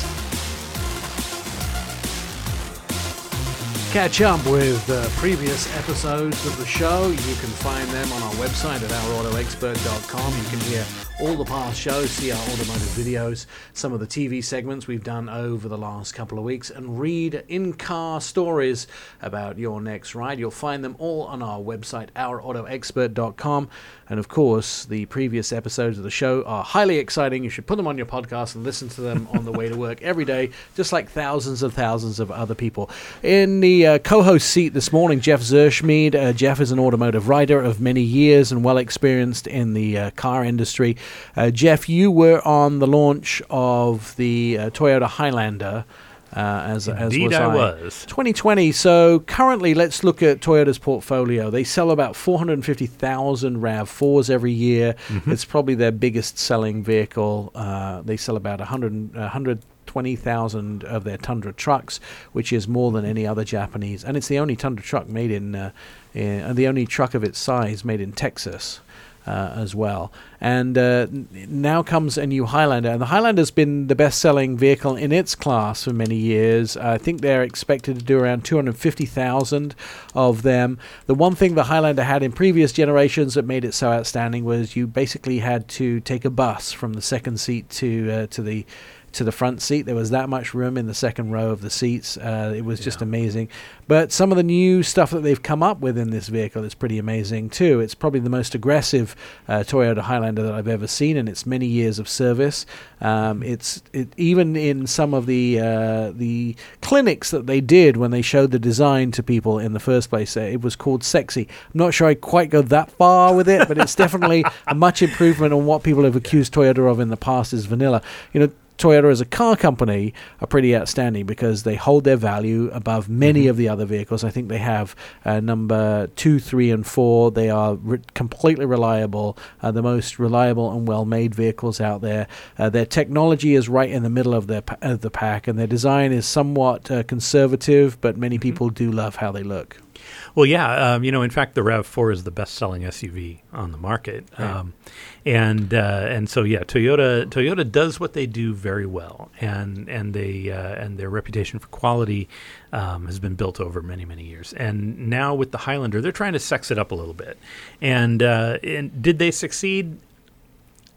Catch up with uh, previous episodes of the show. You can find them on our website at our auto expert dot com. You can hear all the past shows, see our automotive videos, some of the T V segments we've done over the last couple of weeks, and read in-car stories about your next ride. You'll find them all on our website, our auto expert dot com. And of course, the previous episodes of the show are highly exciting. You should put them on your podcast and listen to them on the way to work every day, just like thousands and thousands of other people. In the Uh, co-host seat this morning, Jeff Zerschmied. Uh, Jeff is an automotive writer of many years and well experienced in the uh, car industry. Uh, Jeff, you were on the launch of the uh, Toyota Highlander. Uh, as, Indeed, as was I, I was. twenty twenty. So currently, let's look at Toyota's portfolio. They sell about four hundred fifty thousand RAV fours every year. Mm-hmm. It's probably their biggest selling vehicle. Uh, they sell about one hundred. one hundred twenty thousand of their Tundra trucks, which is more than any other Japanese, and it's the only Tundra truck made in, uh, in the only truck of its size made in Texas uh, as well. And uh, now comes a new Highlander, and the Highlander's been the best-selling vehicle in its class for many years. I think they're expected to do around two hundred fifty thousand of them. The one thing the Highlander had in previous generations that made it so outstanding was you basically had to take a bus from the second seat to uh, to the to the front seat. There was that much room in the second row of the seats. Uh, it was yeah. just amazing. But some of the new stuff that they've come up with in this vehicle is pretty amazing too. It's probably the most aggressive uh, Toyota Highlander that I've ever seen in its many years of service. Um, it's it, even in some of the uh, the clinics that they did when they showed the design to people in the first place, uh, it was called sexy. I'm not sure I quite go that far with it, but it's definitely a much improvement on what people have accused Toyota of in the past is vanilla. You know, Toyota as a car company are pretty outstanding because they hold their value above many mm-hmm. of the other vehicles. I think they have uh, number two, three, and four. They are re- completely reliable, uh, the most reliable and well-made vehicles out there. Uh, their technology is right in the middle of their pa- of the pack, and their design is somewhat uh, conservative, but many mm-hmm. people do love how they look. Well, yeah, um, you know, in fact, the RAV four is the best-selling S U V on the market, right. um, and uh, and so yeah, Toyota Toyota does what they do very well, and and they uh, and their reputation for quality um, has been built over many many years. And now with the Highlander, they're trying to sex it up a little bit, and uh, and did they succeed?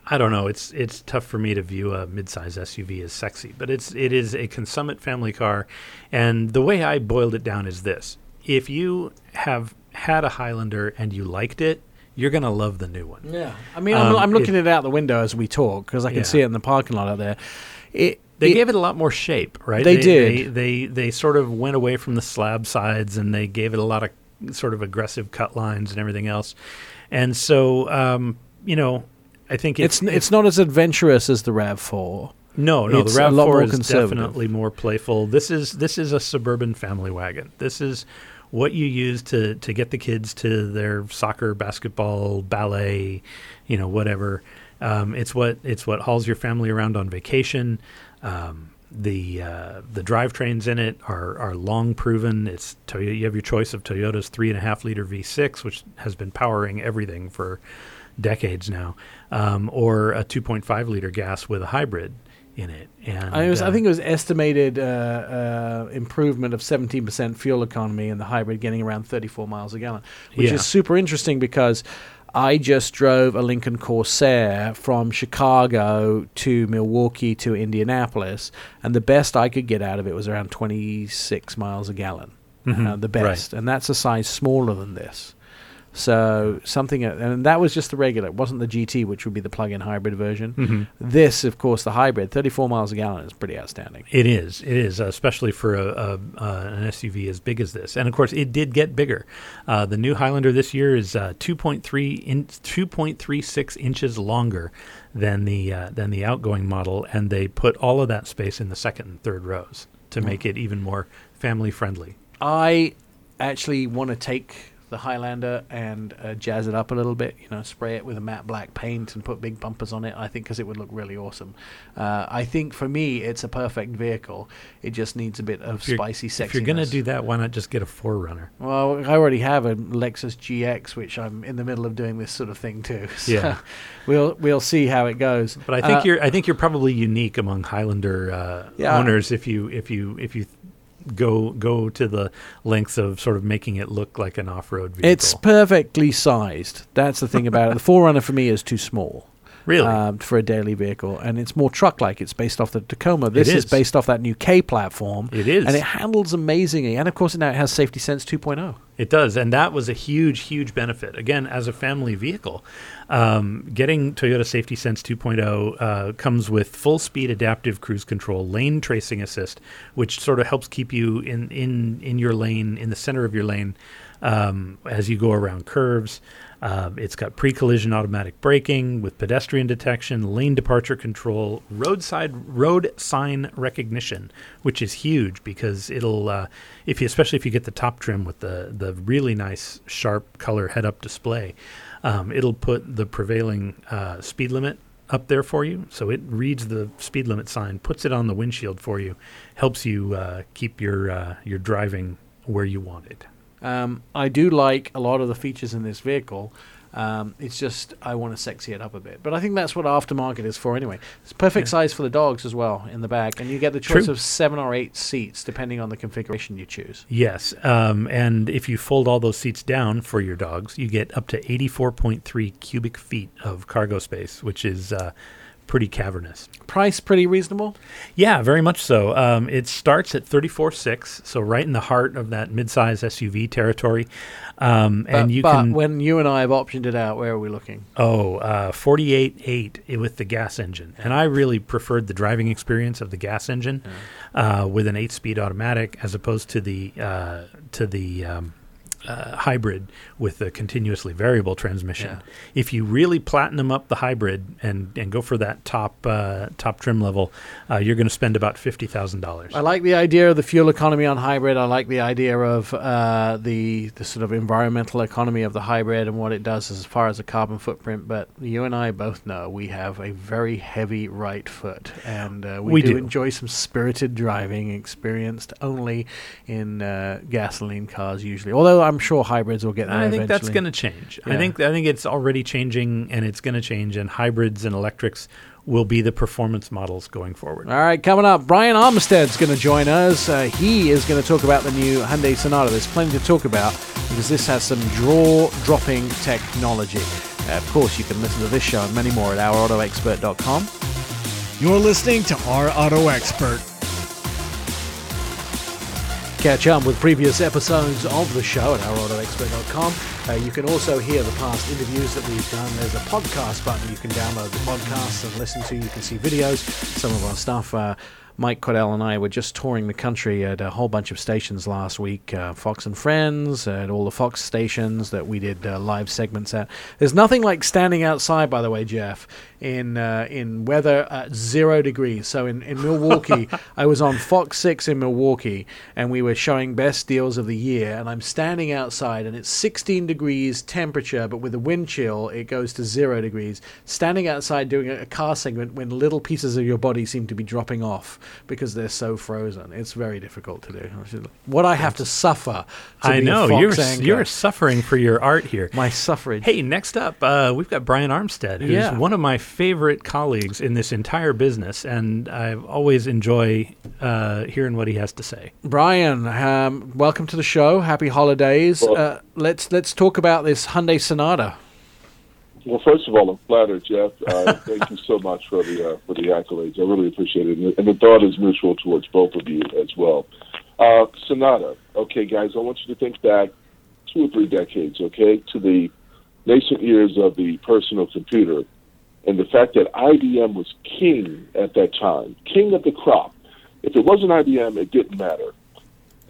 I don't know. It's it's tough for me to view a midsize S U V as sexy, but it's it is a consummate family car, and the way I boiled it down is this. If you have had a Highlander and you liked it, you're going to love the new one. Yeah. I mean, um, I'm, I'm looking it, it out the window as we talk because I can yeah. see it in the parking lot out there. It, they it, gave it a lot more shape, right? They, they did. They, they they sort of went away from the slab sides and they gave it a lot of sort of aggressive cut lines and everything else. And so, um, you know, I think it's, it's... It's not as adventurous as the RAV four. No, no, it's the RAV four is definitely more playful. This is this is a suburban family wagon. This is... what you use to, to get the kids to their soccer, basketball, ballet, you know, whatever. Um, it's what it's what hauls your family around on vacation. Um, the uh, the drivetrains in it are are long proven. It's Toyota, you have your choice of Toyota's three and a half liter V six, which has been powering everything for decades now, um, or a two point five liter gas with a hybrid in it. And I, was, uh, I think it was estimated uh, uh, improvement of seventeen percent fuel economy in the hybrid, getting around thirty-four miles a gallon, which yeah. is super interesting because I just drove a Lincoln Corsair from Chicago to Milwaukee to Indianapolis, and the best I could get out of it was around twenty-six miles a gallon, mm-hmm. uh, the best. Right. And that's a size smaller than this. So something, and that was just the regular. It wasn't the G T, which would be the plug-in hybrid version. Mm-hmm. This, of course, the hybrid, thirty-four miles a gallon is pretty outstanding. It is. It is, especially for a, a, uh, an S U V as big as this. And, of course, it did get bigger. Uh, the new Highlander this year is uh, two point three in, two point three six inches longer than the uh, than the outgoing model, and they put all of that space in the second and third rows to mm. make it even more family-friendly. I actually want to take the Highlander and uh, jazz it up a little bit, you know, spray it with a matte black paint and put big bumpers on it, I think, because it would look really awesome. Uh, I think for me, it's a perfect vehicle. It just needs a bit of spicy sexiness. If you're going to do that, why not just get a four runner? Well, I already have a Lexus G X, which I'm in the middle of doing this sort of thing too. So yeah. we'll we'll see how it goes. But I think uh, you're I think you're probably unique among Highlander uh, yeah. owners if you if you if you. Th- go go to the lengths of sort of making it look like an off-road vehicle. It's perfectly sized. That's the thing about it. The four runner for me is too small. Really? Um, for a daily vehicle. And it's more truck-like. It's based off the Tacoma. This is. is based off that new K platform. It is. And it handles amazingly. And, of course, now it has Safety Sense two point oh. It does. And that was a huge, huge benefit. Again, as a family vehicle, um, getting Toyota Safety Sense two point oh uh, comes with full-speed adaptive cruise control, lane tracing assist, which sort of helps keep you in, in, in your lane, in the center of your lane um, as you go around curves. Um, it's got pre-collision automatic braking with pedestrian detection, lane departure control, roadside road sign recognition, which is huge because it'll, uh, if you, especially if you get the top trim with the the really nice sharp color head-up display, um, it'll put the prevailing uh, speed limit up there for you. So it reads the speed limit sign, puts it on the windshield for you, helps you uh, keep your uh, your driving where you want it. Um, I do like a lot of the features in this vehicle. Um, it's just I want to sexy it up a bit. But I think that's what aftermarket is for anyway. It's perfect yeah. size for the dogs as well in the back. And you get the choice True. of seven or eight seats depending on the configuration you choose. Yes. Um, and if you fold all those seats down for your dogs, you get up to eighty-four point three cubic feet of cargo space, which is uh, pretty cavernous. Price pretty reasonable? Yeah, very much so. Um, it starts at thirty-four six, so right in the heart of that midsize S U V territory. Um, but, and you but can. But when you and I have optioned it out, where are we looking? Oh, uh, forty-eight eight with the gas engine, and I really preferred the driving experience of the gas engine mm. uh, with an eight-speed automatic as opposed to the uh, to the. Um, Uh, hybrid with a continuously variable transmission. Yeah. If you really platinum up the hybrid and, and go for that top uh, top trim level, uh, you're going to spend about fifty thousand dollars. I like the idea of the fuel economy on hybrid. I like the idea of uh, the, the sort of environmental economy of the hybrid and what it does as far as a carbon footprint. But you and I both know we have a very heavy right foot, and uh, we, we do, do enjoy some spirited driving experienced only in uh, gasoline cars usually. Although I'm I'm sure hybrids will get there I think eventually. That's going to change. Yeah. I think I think it's already changing, and it's going to change, and hybrids and electrics will be the performance models going forward. All right, coming up, Brian Armstead's going to join us. Uh, he is going to talk about the new Hyundai Sonata. There's plenty to talk about because this has some jaw-dropping technology. Uh, of course, you can listen to this show and many more at our auto expert dot com. You're listening to Our Auto Expert. Catch up with previous episodes of the show at our auto expert dot com. Uh, you can also hear the past interviews that we've done. There's a podcast button. You can download the podcasts and listen to. You can see videos, some of our stuff. Uh, Mike Cordell and I were just touring the country at a whole bunch of stations last week, uh, Fox and Friends, at all the Fox stations that we did uh, live segments at. There's nothing like standing outside, by the way, Jeff, in uh, in weather at zero degrees. So in, in Milwaukee, I was on Fox six in Milwaukee, and we were showing best deals of the year, and I'm standing outside, and it's sixteen degrees temperature, but with the wind chill, it goes to zero degrees. Standing outside doing a, a car segment when little pieces of your body seem to be dropping off because they're so frozen. It's very difficult to do. What I have to suffer to I be know, a Fox you're, anchor. You're suffering for your art here. My suffrage. Hey, next up, uh, we've got Brian Armstead, who's yeah. one of my favorite colleagues in this entire business, and I always enjoy uh, hearing what he has to say. Brian, um, welcome to the show. Happy holidays. Well, uh, let's let's talk about this Hyundai Sonata. Well, first of all, I'm flattered, Jeff. Uh, thank you so much for the uh, for the accolades. I really appreciate it. And the, and the thought is mutual towards both of you as well. Uh, Sonata. Okay, guys, I want you to think back two or three decades, okay, to the nascent years of the personal computer and the fact that I B M was king at that time, king of the crop. If it wasn't I B M, it didn't matter.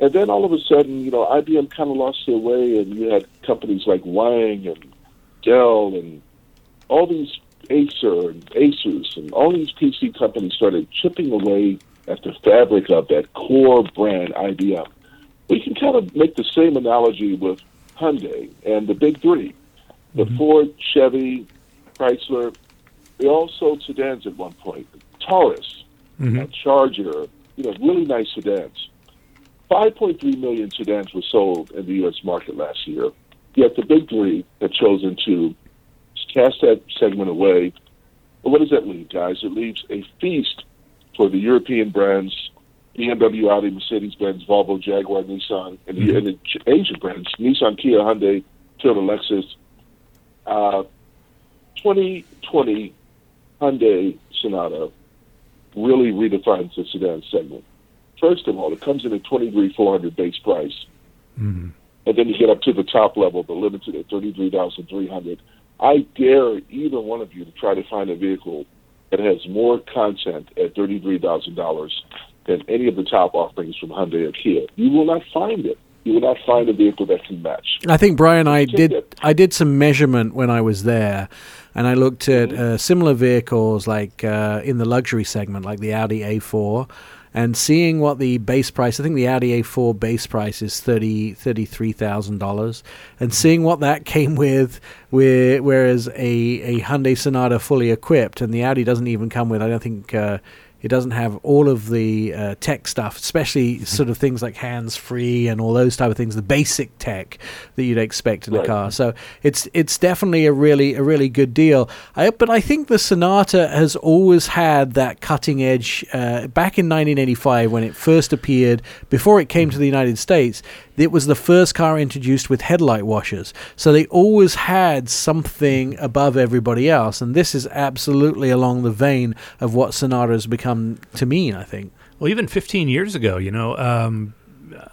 And then all of a sudden, you know, I B M kind of lost their way, and you had companies like Wang and Dell and all these Acer and Asus and all these P C companies started chipping away at the fabric of that core brand I B M. We can kind of make the same analogy with Hyundai and the big three, the mm-hmm. Ford, Chevy, Chrysler. They all sold sedans at one point, Taurus, mm-hmm. a Charger, you know, really nice sedans. five point three million sedans were sold in the U S market last year. Yet the big three have chosen to cast that segment away. But what does that leave, guys? It leaves a feast for the European brands, B M W, Audi, Mercedes-Benz, Volvo, Jaguar, Nissan, and the, and the Asian brands, Nissan, Kia, Hyundai, Toyota, Lexus. Uh, twenty twenty Hyundai Sonata really redefines the sedan segment. First of all, it comes in at twenty-three thousand four hundred dollars base price. Mm-hmm. And then you get up to the top level, the limited at thirty-three thousand three hundred dollars. I dare either one of you to try to find a vehicle that has more content at thirty-three thousand dollars than any of the top offerings from Hyundai or Kia. You will not find it. You will not find a vehicle that can match. I think, Brian, I did it. I did some measurement when I was there, and I looked at mm-hmm. uh, similar vehicles like uh, in the luxury segment, like the Audi A four. And seeing what the base price, I think the Audi A four base price is thirty-three thousand dollars, and seeing what that came with, whereas a, a Hyundai Sonata fully equipped, and the Audi doesn't even come with, I don't think, uh, It doesn't have all of the uh, tech stuff, especially sort of things like hands-free and all those type of things, the basic tech that you'd expect in right. a car. So it's it's definitely a really a really good deal. I, but I think the Sonata has always had that cutting edge. Uh, back in nineteen eighty-five, when it first appeared, before it came to the United States, it was the first car introduced with headlight washers. So they always had something above everybody else, and this is absolutely along the vein of what Sonata has become to mean, I think. Well, even fifteen years ago, you know, um,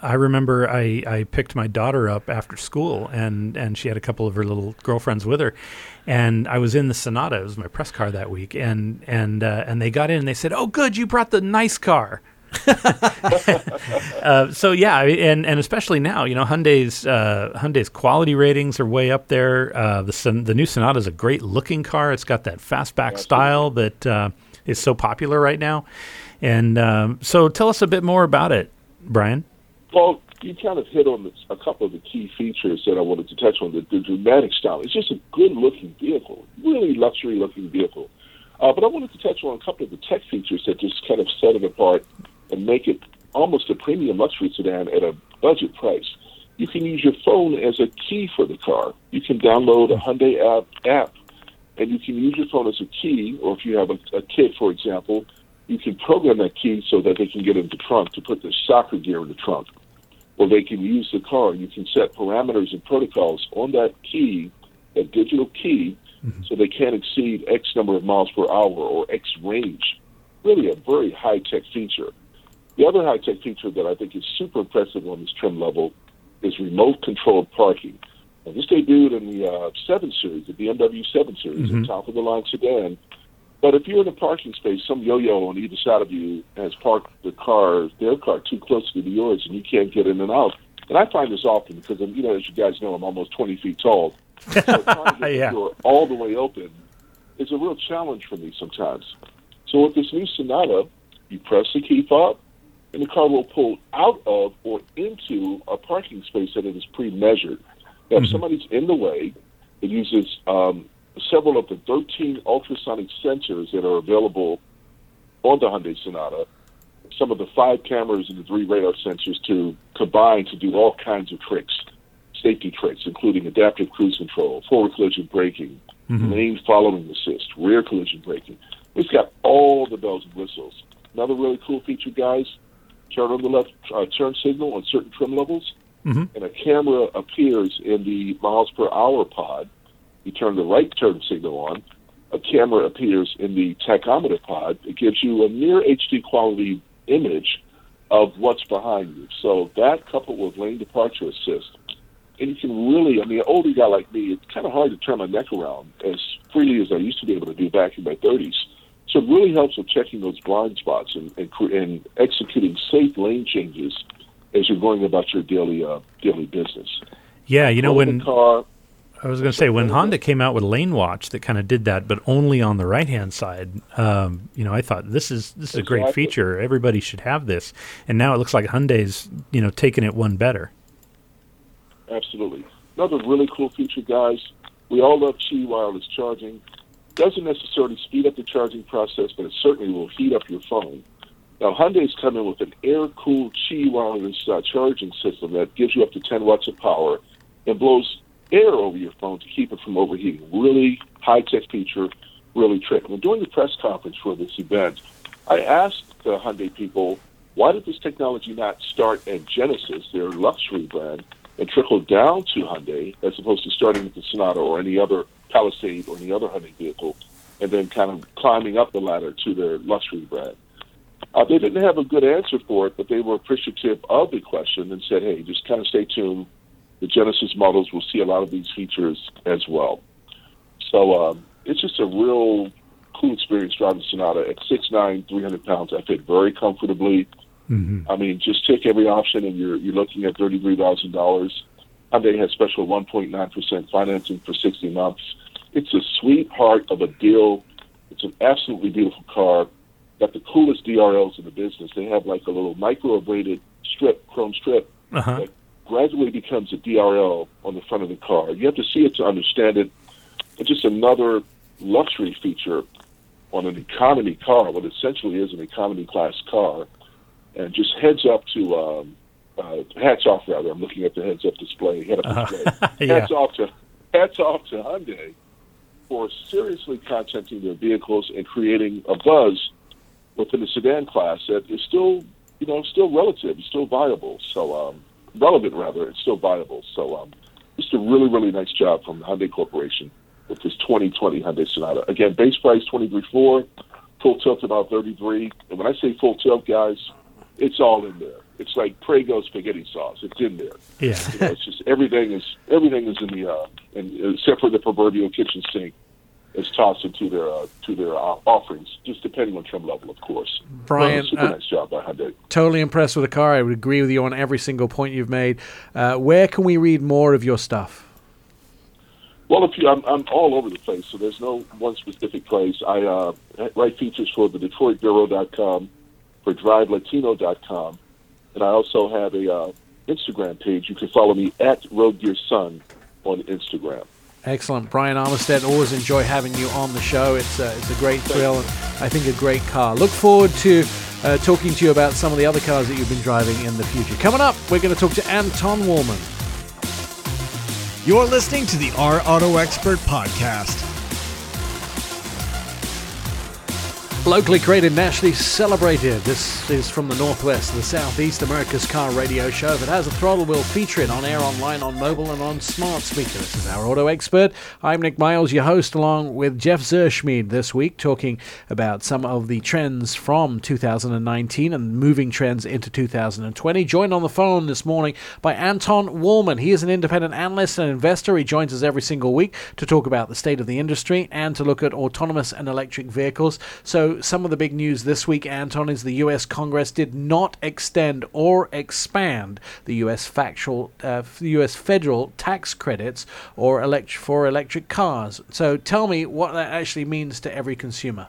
I remember I, I picked my daughter up after school, and, and she had a couple of her little girlfriends with her, and I was in the Sonata. It was my press car that week, and, and, uh, and they got in, and they said, "Oh, good, you brought the nice car." uh, so yeah, and and especially now, you know, Hyundai's uh, Hyundai's quality ratings are way up there. Uh, the Son- the new Sonata is a great looking car. It's got that fastback Absolutely. style that uh, is so popular right now. And um, so, tell us a bit more about it, Brian. Well, you kind of hit on the, a couple of the key features that I wanted to touch on. The, the dramatic style. It's just a good looking vehicle, really luxury looking vehicle. Uh, but I wanted to touch on a couple of the tech features that just kind of set it apart and make it almost a premium luxury sedan at a budget price. You can use your phone as a key for the car. You can download a Hyundai app, app and you can use your phone as a key, or if you have a, a kid, for example, you can program that key so that they can get in the trunk to put their soccer gear in the trunk, or they can use the car. You can set parameters and protocols on that key, that digital key, mm-hmm. so they can't exceed X number of miles per hour or X range. Really a very high-tech feature. The other high-tech feature that I think is super impressive on this trim level is remote-controlled parking. Now, this debuted in the uh, seven series, the B M W seven series, mm-hmm. the top-of-the-line sedan. But if you're in a parking space, some yo-yo on either side of you has parked the car, their car, too closely to yours, and you can't get in and out. And I find this often because, you know, as you guys know, I'm almost twenty feet tall. So trying to get yeah. the door all the way open is a real challenge for me sometimes. So with this new Sonata, you press the key fob, and the car will pull out of or into a parking space that it is pre-measured. Now, mm-hmm. if somebody's in the way, it uses um, several of the thirteen ultrasonic sensors that are available on the Hyundai Sonata, some of the five cameras and the three radar sensors to combine to do all kinds of tricks, safety tricks, including adaptive cruise control, forward collision braking, mm-hmm. lane following assist, rear collision braking. It's got all the bells and whistles. Another really cool feature, guys, turn on the left uh, turn signal on certain trim levels, mm-hmm. and a camera appears in the miles per hour pod. You turn the right turn signal on, a camera appears in the tachometer pod. It gives you a near H D quality image of what's behind you. So that coupled with lane departure assist, and you can really, I mean, an older guy like me, it's kind of hard to turn my neck around as freely as I used to be able to do back in my thirties. So it really helps with checking those blind spots and, and, and executing safe lane changes as you're going about your daily uh, daily business. Yeah, you know, when car, I was going to say, when Honda came out with Lane Watch that kind of did that, but only on the right-hand side, um, you know, I thought this is this is exactly. a great feature. Everybody should have this. And now it looks like Hyundai's, you know, taking it one better. Absolutely. Another really cool feature, guys, we all love Qi wireless charging. Doesn't necessarily speed up the charging process, but it certainly will heat up your phone. Now, Hyundai's coming with an air-cooled Qi wireless uh, charging system that gives you up to ten watts of power and blows air over your phone to keep it from overheating. Really high-tech feature, really tricky. When doing the press conference for this event, I asked the Hyundai people, why did this technology not start at Genesis, their luxury brand, and trickle down to Hyundai as opposed to starting with the Sonata or any other Palisade or any other Hyundai vehicle, and then kind of climbing up the ladder to their luxury brand. Uh, they didn't have a good answer for it, but they were appreciative of the question and said, hey, just kind of stay tuned. The Genesis models will see a lot of these features as well. So um, it's just a real cool experience driving Sonata. At six nine, three hundred pounds, I fit very comfortably. Mm-hmm. I mean, just take every option, and you're you're looking at thirty-three thousand dollars. Hyundai has special one point nine percent financing for sixty months. It's a sweetheart of a deal. It's an absolutely beautiful car. Got the coolest D R Ls in the business. They have like a little micro-abraded strip, chrome strip, uh-huh. that gradually becomes a D R L on the front of the car. You have to see it to understand it. It's just another luxury feature on an economy car, what essentially is an economy class car, and just heads up to um, uh, hats off rather. I'm looking at the heads up display. Head up display. Uh, yeah. Hats off to hats off to Hyundai for seriously contenting their vehicles and creating a buzz within the sedan class that is still, you know, still relative, it's still viable. So um, relevant rather, it's still viable. So um, just a really really nice job from the Hyundai Corporation with this twenty twenty Hyundai Sonata. Again, base price twenty-three four, full tilt about thirty-three. And when I say full tilt, guys, it's all in there. It's like Prego spaghetti sauce. It's in there. Yeah. You know, it's just everything is everything is in the uh, and except for the proverbial kitchen sink is tossed into their uh, to their uh, offerings, just depending on trim level, of course. Brian, super uh, nice job by Hyundai. Totally impressed with the car. I would agree with you on every single point you've made. Uh, where can we read more of your stuff? Well, if you, I'm, I'm all over the place, so there's no one specific place. I uh, write features for the Detroit Bureau dot com, for Drive Latino dot com, and I also have a uh, Instagram page. You can follow me at RoadGearSun on Instagram. Excellent. Brian Armstead, always enjoy having you on the show. It's a, it's a great thrill and I think a great car. Look forward to uh, talking to you about some of the other cars that you've been driving in the future. Coming up, we're going to talk to Anton Wolman. You're listening to the Our Auto Expert Podcast. Locally created, nationally celebrated. This is from the Northwest to the Southeast, America's car radio show. If it has a throttle, we'll feature it on air, online, on mobile, and on smart speaker. This is Our Auto Expert. I'm Nick Miles, your host, along with Jeff Zerschmied this week, talking about some of the trends from two thousand nineteen and moving trends into two thousand twenty. Joined on the phone this morning by Anton Wolman. He is an independent analyst and investor. He joins us every single week to talk about the state of the industry and to look at autonomous and electric vehicles. So some of the big news this week, Anton, is the U S Congress did not extend or expand the U S factual, uh, U S federal tax credits or elect- for electric cars. So tell me what that actually means to every consumer.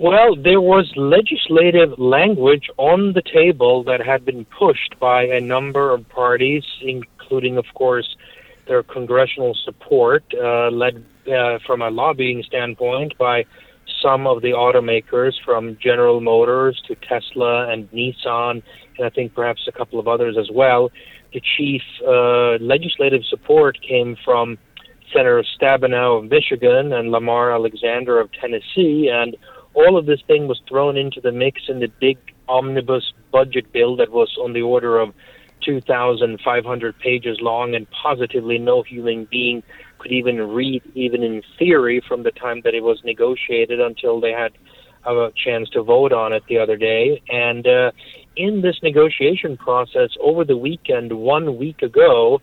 Well, there was legislative language on the table that had been pushed by a number of parties, including, of course, their congressional support, uh, led uh, from a lobbying standpoint by some of the automakers, from General Motors to Tesla and Nissan, and I think perhaps a couple of others as well. The chief uh, legislative support came from Senator Stabenow of Michigan and Lamar Alexander of Tennessee, and all of this thing was thrown into the mix in the big omnibus budget bill that was on the order of two thousand five hundred pages long, and positively no human being could even read, even in theory, from the time that it was negotiated until they had a chance to vote on it the other day. And uh, in this negotiation process over the weekend, one week ago,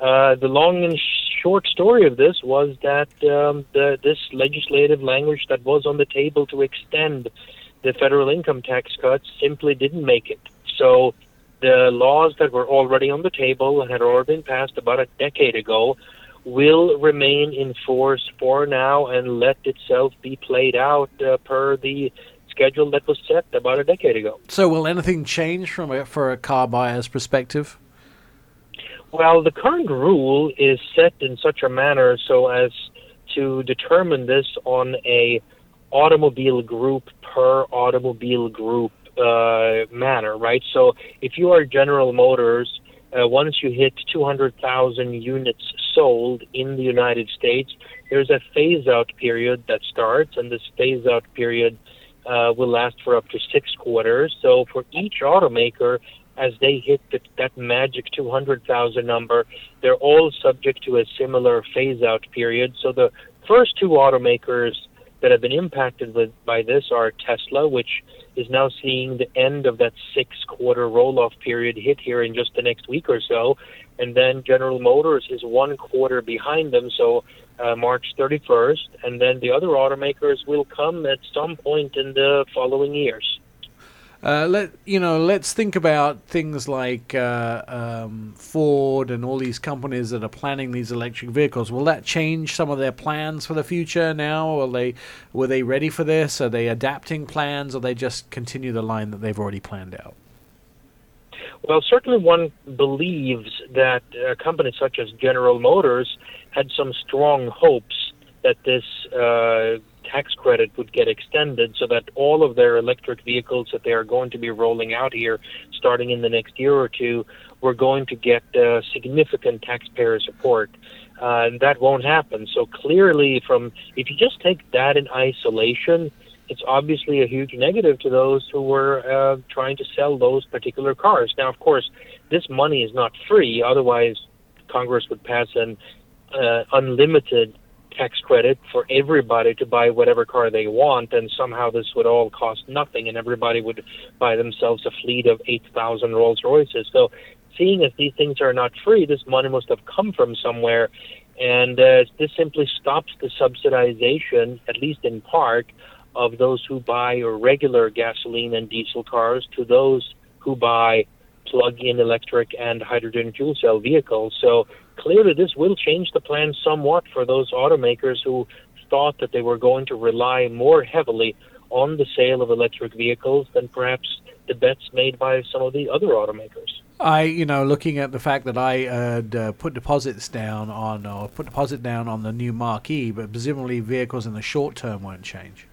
uh, the long and short story of this was that um, the, this legislative language that was on the table to extend the federal income tax cuts simply didn't make it. So the laws that were already on the table and had already been passed about a decade ago will remain in force for now and let itself be played out uh, per the schedule that was set about a decade ago. So will anything change from a, for a car buyer's perspective? Well, the current rule is set in such a manner so as to determine this on a automobile group per automobile group Uh, manner, right? So if you are General Motors, uh, once you hit two hundred thousand units sold in the United States, there's a phase-out period that starts, and this phase-out period uh, will last for up to six quarters. So for each automaker, as they hit the, that magic two hundred thousand number, they're all subject to a similar phase-out period. So the first two automakers that have been impacted with, by this are Tesla, which is now seeing the end of that six-quarter roll-off period hit here in just the next week or so. And then General Motors is one quarter behind them, so uh, March thirty-first. And then the other automakers will come at some point in the following years. Uh, let you know. Let's think about things like uh, um, Ford and all these companies that are planning these electric vehicles. Will that change some of their plans for the future now? Are they were they ready for this? Are they adapting plans, or they just continue the line that they've already planned out? Well, certainly one believes that a company such as General Motors had some strong hopes that this Uh, tax credit would get extended so that all of their electric vehicles that they are going to be rolling out here starting in the next year or two, we're going to get uh, significant taxpayer support. Uh, and that won't happen. So clearly, from if you just take that in isolation, it's obviously a huge negative to those who were uh, trying to sell those particular cars. Now, of course, this money is not free. Otherwise, Congress would pass an uh, unlimited tax credit for everybody to buy whatever car they want, and somehow this would all cost nothing, and everybody would buy themselves a fleet of eight thousand Rolls Royces. So seeing as these things are not free, this money must have come from somewhere, and uh, this simply stops the subsidization, at least in part, of those who buy regular gasoline and diesel cars to those who buy plug-in electric and hydrogen fuel cell vehicles. So clearly this will change the plan somewhat for those automakers who thought that they were going to rely more heavily on the sale of electric vehicles than perhaps the bets made by some of the other automakers. I, you know, looking at the fact that I had uh, put deposits down on or put deposit down on the new Mach-E, but presumably vehicles in the short term won't change.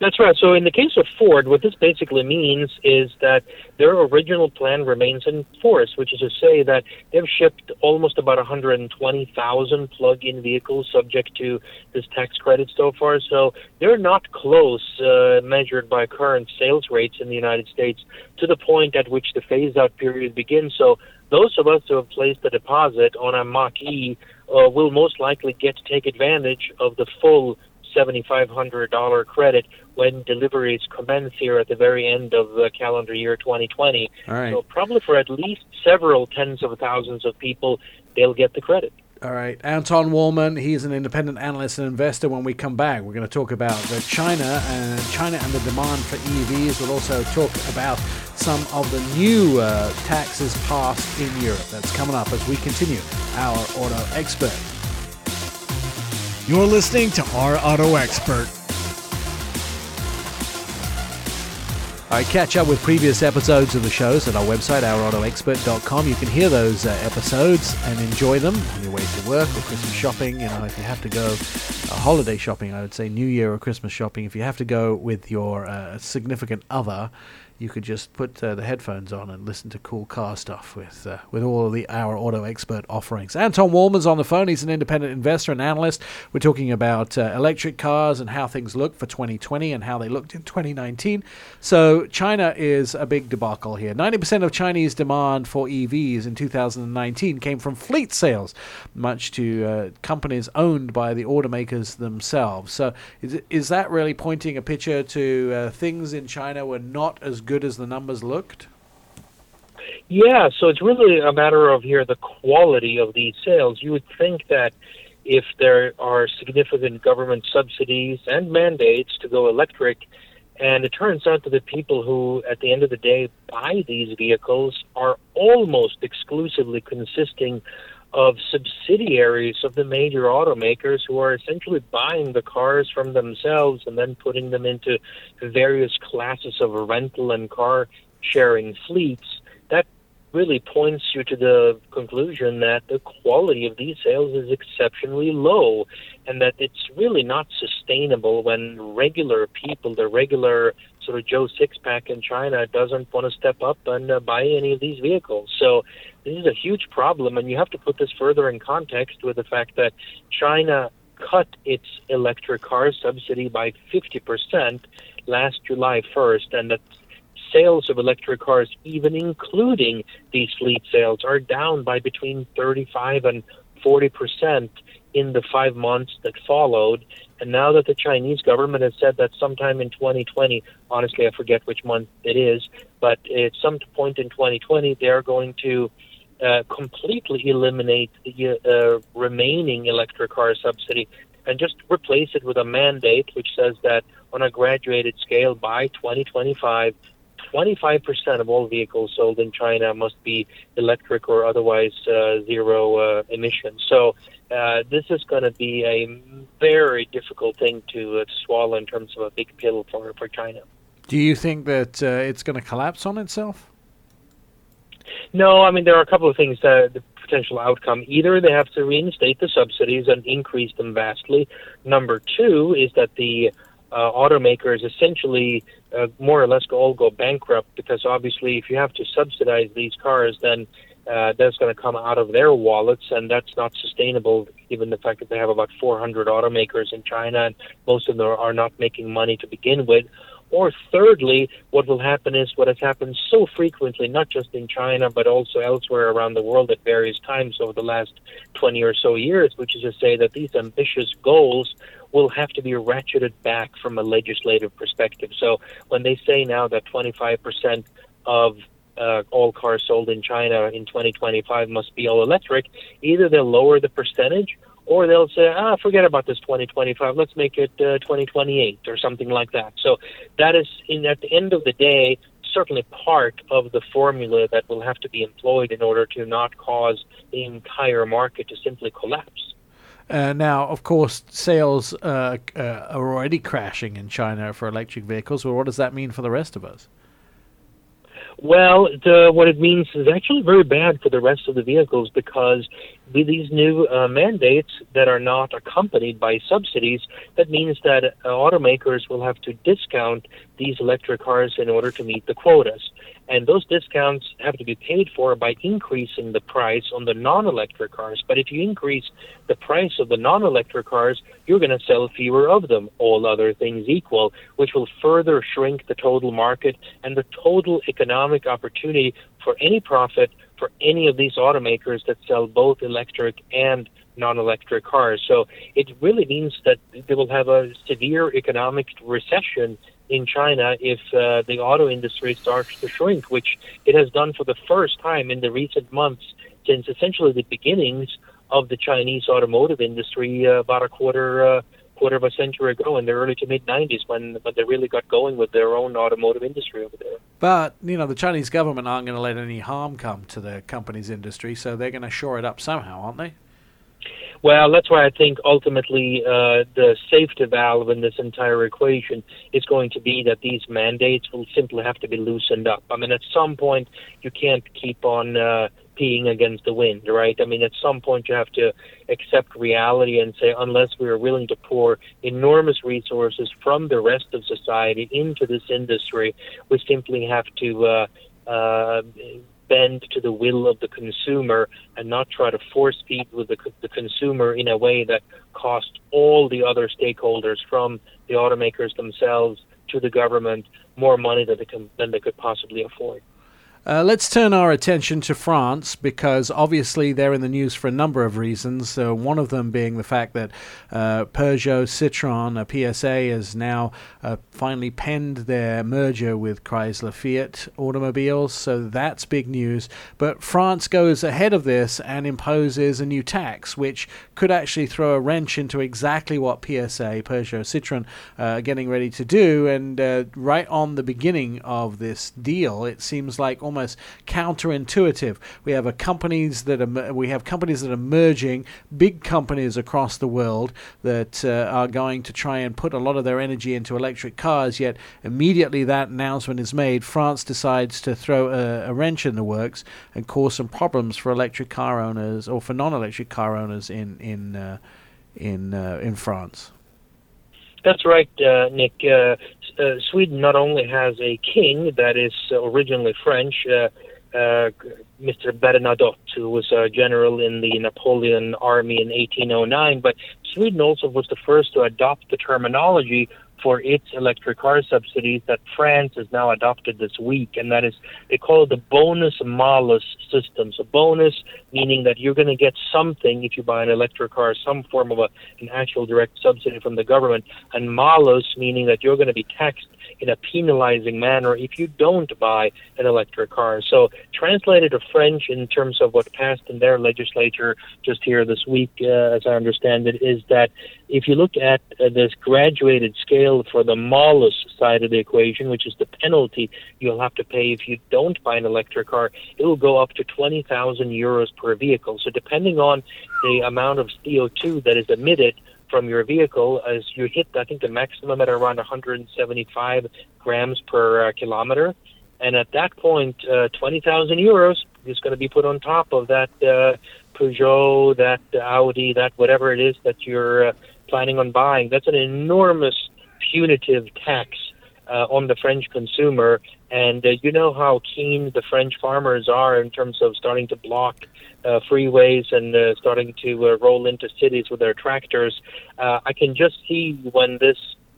That's right. So in the case of Ford, what this basically means is that their original plan remains in force, which is to say that they've shipped almost about one hundred twenty thousand plug-in vehicles subject to this tax credit so far. So they're not close, uh, measured by current sales rates in the United States, to the point at which the phase-out period begins. So those of us who have placed a deposit on a Mach-E uh, will most likely get to take advantage of the full seven thousand five hundred dollars credit when deliveries commence here at the very end of the calendar year twenty twenty. All right. So probably for at least several tens of thousands of people, they'll get the credit. All right. Anton Wolman, he's an independent analyst and investor. When we come back, we're going to talk about the China, uh, China and the demand for E Vs. We'll also talk about some of the new uh, taxes passed in Europe. That's coming up as we continue our Auto Expert. You're listening to Our Auto Expert. I catch up with previous episodes of the shows at our website, our auto expert dot com. You can hear those uh, episodes and enjoy them on your way to work or Christmas shopping. You know, if you have to go uh, holiday shopping, I would say New Year or Christmas shopping. If you have to go with your uh, significant other, you could just put uh, the headphones on and listen to cool car stuff with uh, with all of the Our Auto Expert offerings. Anton Wolman's on the phone. He's an independent investor and analyst. We're talking about uh, electric cars and how things look for twenty twenty and how they looked in twenty nineteen. So China is a big debacle here. ninety percent of Chinese demand for E Vs in two thousand nineteen came from fleet sales, much to uh, companies owned by the automakers themselves. So is, is that really pointing a picture to uh, things in China were not as good as the numbers looked? Yeah, so it's really a matter of here the quality of these sales. You would think that if there are significant government subsidies and mandates to go electric, and it turns out that the people who, at the end of the day, buy these vehicles are almost exclusively consisting of subsidiaries of the major automakers who are essentially buying the cars from themselves and then putting them into various classes of rental and car sharing fleets, that really points you to the conclusion that the quality of these sales is exceptionally low and that it's really not sustainable when regular people, the regular sort of Joe Six-Pack in China, doesn't want to step up and uh, buy any of these vehicles. So this is a huge problem, and you have to put this further in context with the fact that China cut its electric car subsidy by fifty percent last July first, and that sales of electric cars, even including these fleet sales, are down by between thirty-five and forty percent in the five months that followed. And now that the Chinese government has said that sometime in twenty twenty, honestly, I forget which month it is, but at some point in twenty twenty, they're going to uh, completely eliminate the uh, remaining electric car subsidy and just replace it with a mandate which says that on a graduated scale by twenty twenty-five, twenty-five percent of all vehicles sold in China must be electric or otherwise uh, zero uh, emissions. So uh, this is going to be a very difficult thing to uh, swallow in terms of a big pill for, for China. Do you think that uh, it's going to collapse on itself? No, I mean, there are a couple of things. Uh, the potential outcome. Either they have to reinstate the subsidies and increase them vastly. Number two is that the uh, automakers essentially uh, more or less all go bankrupt, because obviously if you have to subsidize these cars, then uh, that's going to come out of their wallets, and that's not sustainable, given the fact that they have about four hundred automakers in China, and most of them are not making money to begin with. Or thirdly, what will happen is what has happened so frequently, not just in China, but also elsewhere around the world at various times over the last twenty or so years, which is to say that these ambitious goals will have to be ratcheted back from a legislative perspective. So when they say now that twenty-five percent of uh, all cars sold in China in twenty twenty-five must be all electric, either they'll lower the percentage, or they'll say, ah, forget about this twenty twenty-five, let's make it uh, twenty twenty-eight or something like that. So that is, in, at the end of the day, certainly part of the formula that will have to be employed in order to not cause the entire market to simply collapse. Uh, now, of course, sales uh, uh, are already crashing in China for electric vehicles. Well, what does that mean for the rest of us? Well, the, what it means is actually very bad for the rest of the vehicles, because with these new uh, mandates that are not accompanied by subsidies, that means that uh, automakers will have to discount these electric cars in order to meet the quotas. And those discounts have to be paid for by increasing the price on the non-electric cars. But if you increase the price of the non-electric cars, you're going to sell fewer of them, all other things equal, which will further shrink the total market and the total economic opportunity for any profit for any of these automakers that sell both electric and non-electric cars. So it really means that they will have a severe economic recession in China if uh, the auto industry starts to shrink, which it has done for the first time in the recent months since essentially the beginnings of the Chinese automotive industry uh, about a quarter uh, quarter of a century ago, in the early to mid nineties, when, when they really got going with their own automotive industry over there. But, you know, the Chinese government aren't going to let any harm come to the company's industry, so they're going to shore it up somehow, aren't they? Well, that's why I think ultimately uh, the safety valve in this entire equation is going to be that these mandates will simply have to be loosened up. I mean, at some point, you can't keep on uh, peeing against the wind, right? I mean, at some point, you have to accept reality and say, unless we are willing to pour enormous resources from the rest of society into this industry, we simply have to Uh, uh, bend to the will of the consumer and not try to force feed with the, the consumer in a way that costs all the other stakeholders, from the automakers themselves to the government, more money than they, can, than they could possibly afford. Uh, let's turn our attention to France, because obviously they're in the news for a number of reasons, uh, one of them being the fact that uh, Peugeot, Citroën, uh, P S A has now uh, finally penned their merger with Chrysler Fiat Automobiles, so that's big news. But France goes ahead of this and imposes a new tax, which could actually throw a wrench into exactly what P S A, Peugeot, Citroën are uh, getting ready to do. And uh, right on the beginning of this deal, it seems like almost Almost counterintuitive. We have a companies that are, we have companies that are merging, big companies across the world that uh, are going to try and put a lot of their energy into electric cars. Yet immediately that announcement is made, France decides to throw a, a wrench in the works and cause some problems for electric car owners, or for non-electric car owners in in uh, in uh, in France. That's right, uh, Nick. Uh, uh, Sweden not only has a king that is uh, originally French, uh, uh, Mister Bernadotte, who was a general in the Napoleon army in eighteen oh nine, but Sweden also was the first to adopt the terminology for its electric car subsidies that France has now adopted this week, and that is, they call it the bonus malus system. So bonus meaning that you're going to get something if you buy an electric car, some form of a, an actual direct subsidy from the government, and malus meaning that you're going to be taxed in a penalizing manner if you don't buy an electric car. So translated to French in terms of what passed in their legislature just here this week, uh, as I understand it, is that if you look at uh, this graduated scale for the malus side of the equation, which is the penalty you'll have to pay if you don't buy an electric car, it will go up to twenty thousand euros per vehicle. So depending on the amount of C O two that is emitted from your vehicle, as you hit, I think, the maximum at around one hundred seventy-five grams per uh, kilometer. And at that point, uh, twenty thousand euros is going to be put on top of that uh, Peugeot, that Audi, that whatever it is that you're uh, planning on buying. That's an enormous punitive tax uh, on the French consumer. And uh, you know how keen the French farmers are in terms of starting to block uh, freeways and uh, starting to uh, roll into cities with their tractors. Uh, I can just see when this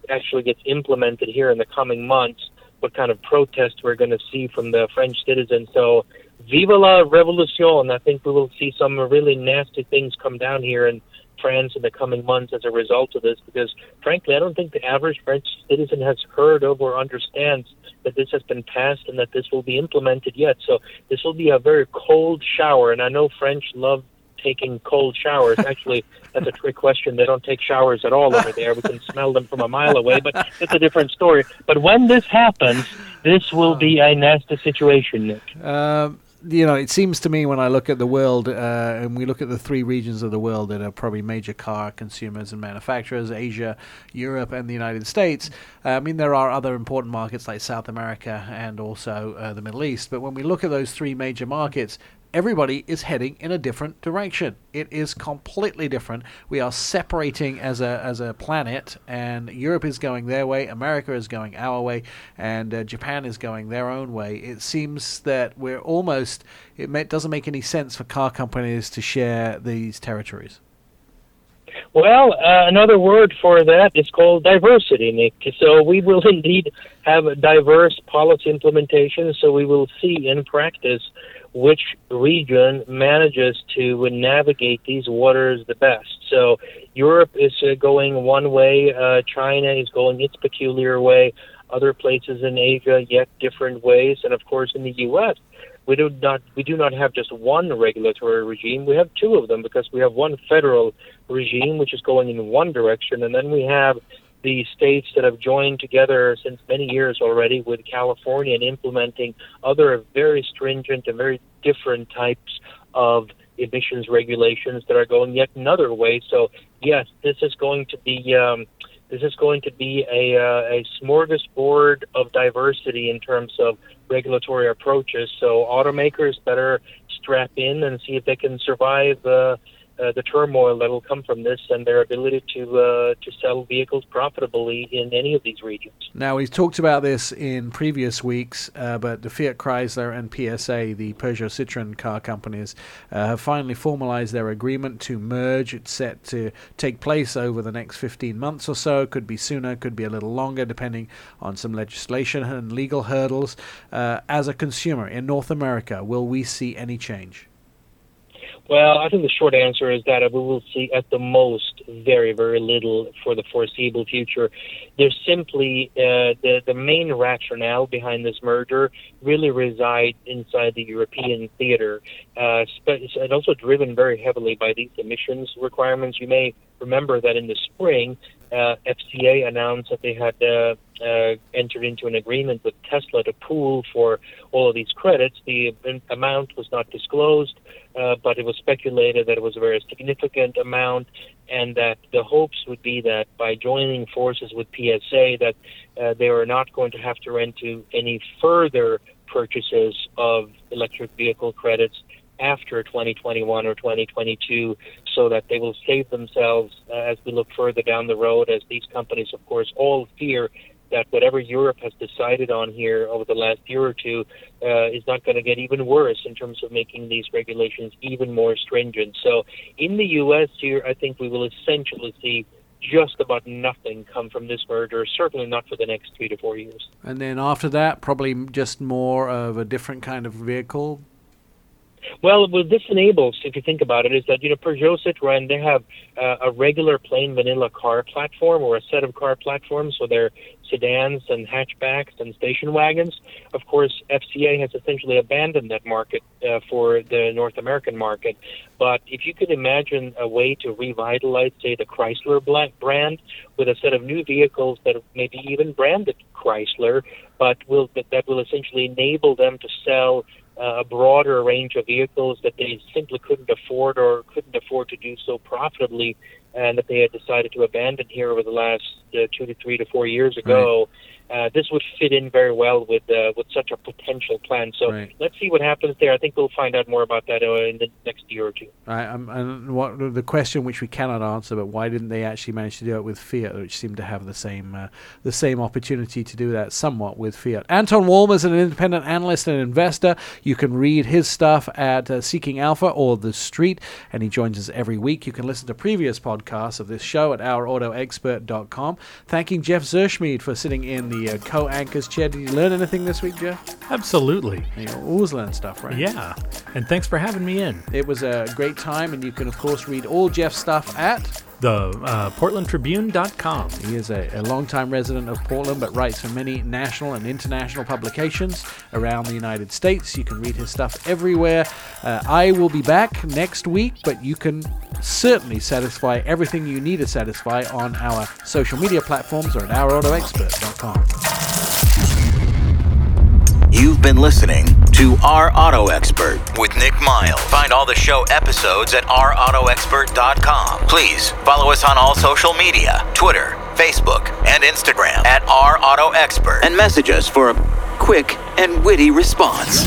actually gets implemented here in the coming months, what kind of protest we're going to see from the French citizens. So vive la revolution. I think we will see some really nasty things come down here in France in the coming months as a result of this, because frankly, I don't think the average French citizen has heard of or understands that this has been passed and that this will be implemented yet. So this will be a very cold shower, and I know French love taking cold showers. Actually, that's a trick question. They don't take showers at all over there. We can smell them from a mile away, but it's a different story. But when this happens, this will be a nasty situation, Nick. Uh, you know, it seems to me when I look at the world, uh, and we look at the three regions of the world that are probably major car consumers and manufacturers, Asia, Europe, and the United States. Uh, I mean, there are other important markets like South America and also uh, the Middle East. But when we look at those three major markets, everybody is heading in a different direction. It is completely different. We are separating as a as a planet, and Europe is going their way, America is going our way, and uh, Japan is going their own way. It seems that we're almost, it may, doesn't make any sense for car companies to share these territories. Well, uh, another word for that is called diversity, Nick. So we will indeed have diverse policy implementation, so we will see in practice which region manages to navigate these waters the best. So Europe is uh, going one way, uh, China is going its peculiar way, other places in Asia yet different ways, and of course in the U S, we do not we do not have just one regulatory regime. We have two of them, because we have one federal regime which is going in one direction, and then we have the states that have joined together since many years already with California and implementing other very stringent and very different types of emissions regulations that are going yet another way. So yes, this is going to be um, this is going to be a, uh, a smorgasbord of diversity in terms of regulatory approaches. So automakers better strap in and see if they can survive Uh, Uh, the turmoil that will come from this and their ability to uh, to sell vehicles profitably in any of these regions. Now, we've talked about this in previous weeks, uh, but the Fiat Chrysler and P S A, the Peugeot Citroën car companies, uh, have finally formalized their agreement to merge. It's set to take place over the next fifteen months or so. It could be sooner, could be a little longer, depending on some legislation and legal hurdles. Uh, as a consumer in North America, will we see any change? Well, I think the short answer is that we will see at the most very, very little for the foreseeable future. There's simply uh, the, the main rationale behind this merger really resides inside the European theater, uh, and also driven very heavily by these emissions requirements. You may remember that in the spring, uh, F C A announced that they had uh, uh, entered into an agreement with Tesla to pool for all of these credits. The amount was not disclosed, uh, but it was speculated that it was a very significant amount, and that the hopes would be that by joining forces with P S A, that uh, they were not going to have to run into any further purchases of electric vehicle credits after twenty twenty-one or twenty twenty-two, so that they will save themselves uh, as we look further down the road, as these companies, of course, all fear that whatever Europe has decided on here over the last year or two uh, is not going to get even worse in terms of making these regulations even more stringent. So in the U S here, I think we will essentially see just about nothing come from this merger, certainly not for the next three to four years. And then after that, probably just more of a different kind of vehicle. Well, what this enables, if you think about it, is that, you know, Peugeot Citroën, they have uh, a regular plain vanilla car platform or a set of car platforms, so they're sedans and hatchbacks and station wagons. Of course, F C A has essentially abandoned that market uh, for the North American market. But if you could imagine a way to revitalize, say, the Chrysler brand with a set of new vehicles that may be even branded Chrysler, but will that will essentially enable them to sell a broader range of vehicles that they simply couldn't afford or couldn't afford to do so profitably, and that they had decided to abandon here over the last uh, two to three to four years ago. Right. Uh, this would fit in very well with uh, with such a potential plan. So right. Let's see what happens there. I think we'll find out more about that uh, in the next year or two. Right. Um, and what the question which we cannot answer, but why didn't they actually manage to do it with Fiat, which seemed to have the same uh, the same opportunity to do that somewhat with Fiat? Anton Wolman is an independent analyst and investor. You can read his stuff at uh, Seeking Alpha or The Street, and he joins us every week. You can listen to previous podcasts of this show at our auto expert dot com. Thanking Jeff Zerschmied for sitting in the Uh, co-anchor's chair. Did you learn anything this week, Jeff? Absolutely. You always learn stuff, right? Yeah. And thanks for having me in. It was a great time, and you can, of course, read all Jeff's stuff at the uh, portland tribune dot com. He is a, a long-time resident of Portland, but writes for many national and international publications around the United States. You can read his stuff everywhere. Uh, I will be back next week, but you can certainly satisfy everything you need to satisfy on our social media platforms or at our auto expert dot com. You've been listening to Our Auto Expert with Nick Miles. Find all the show episodes at our auto expert dot com. Please follow us on all social media, Twitter, Facebook, and Instagram at Our Auto Expert, and message us for a quick and witty response.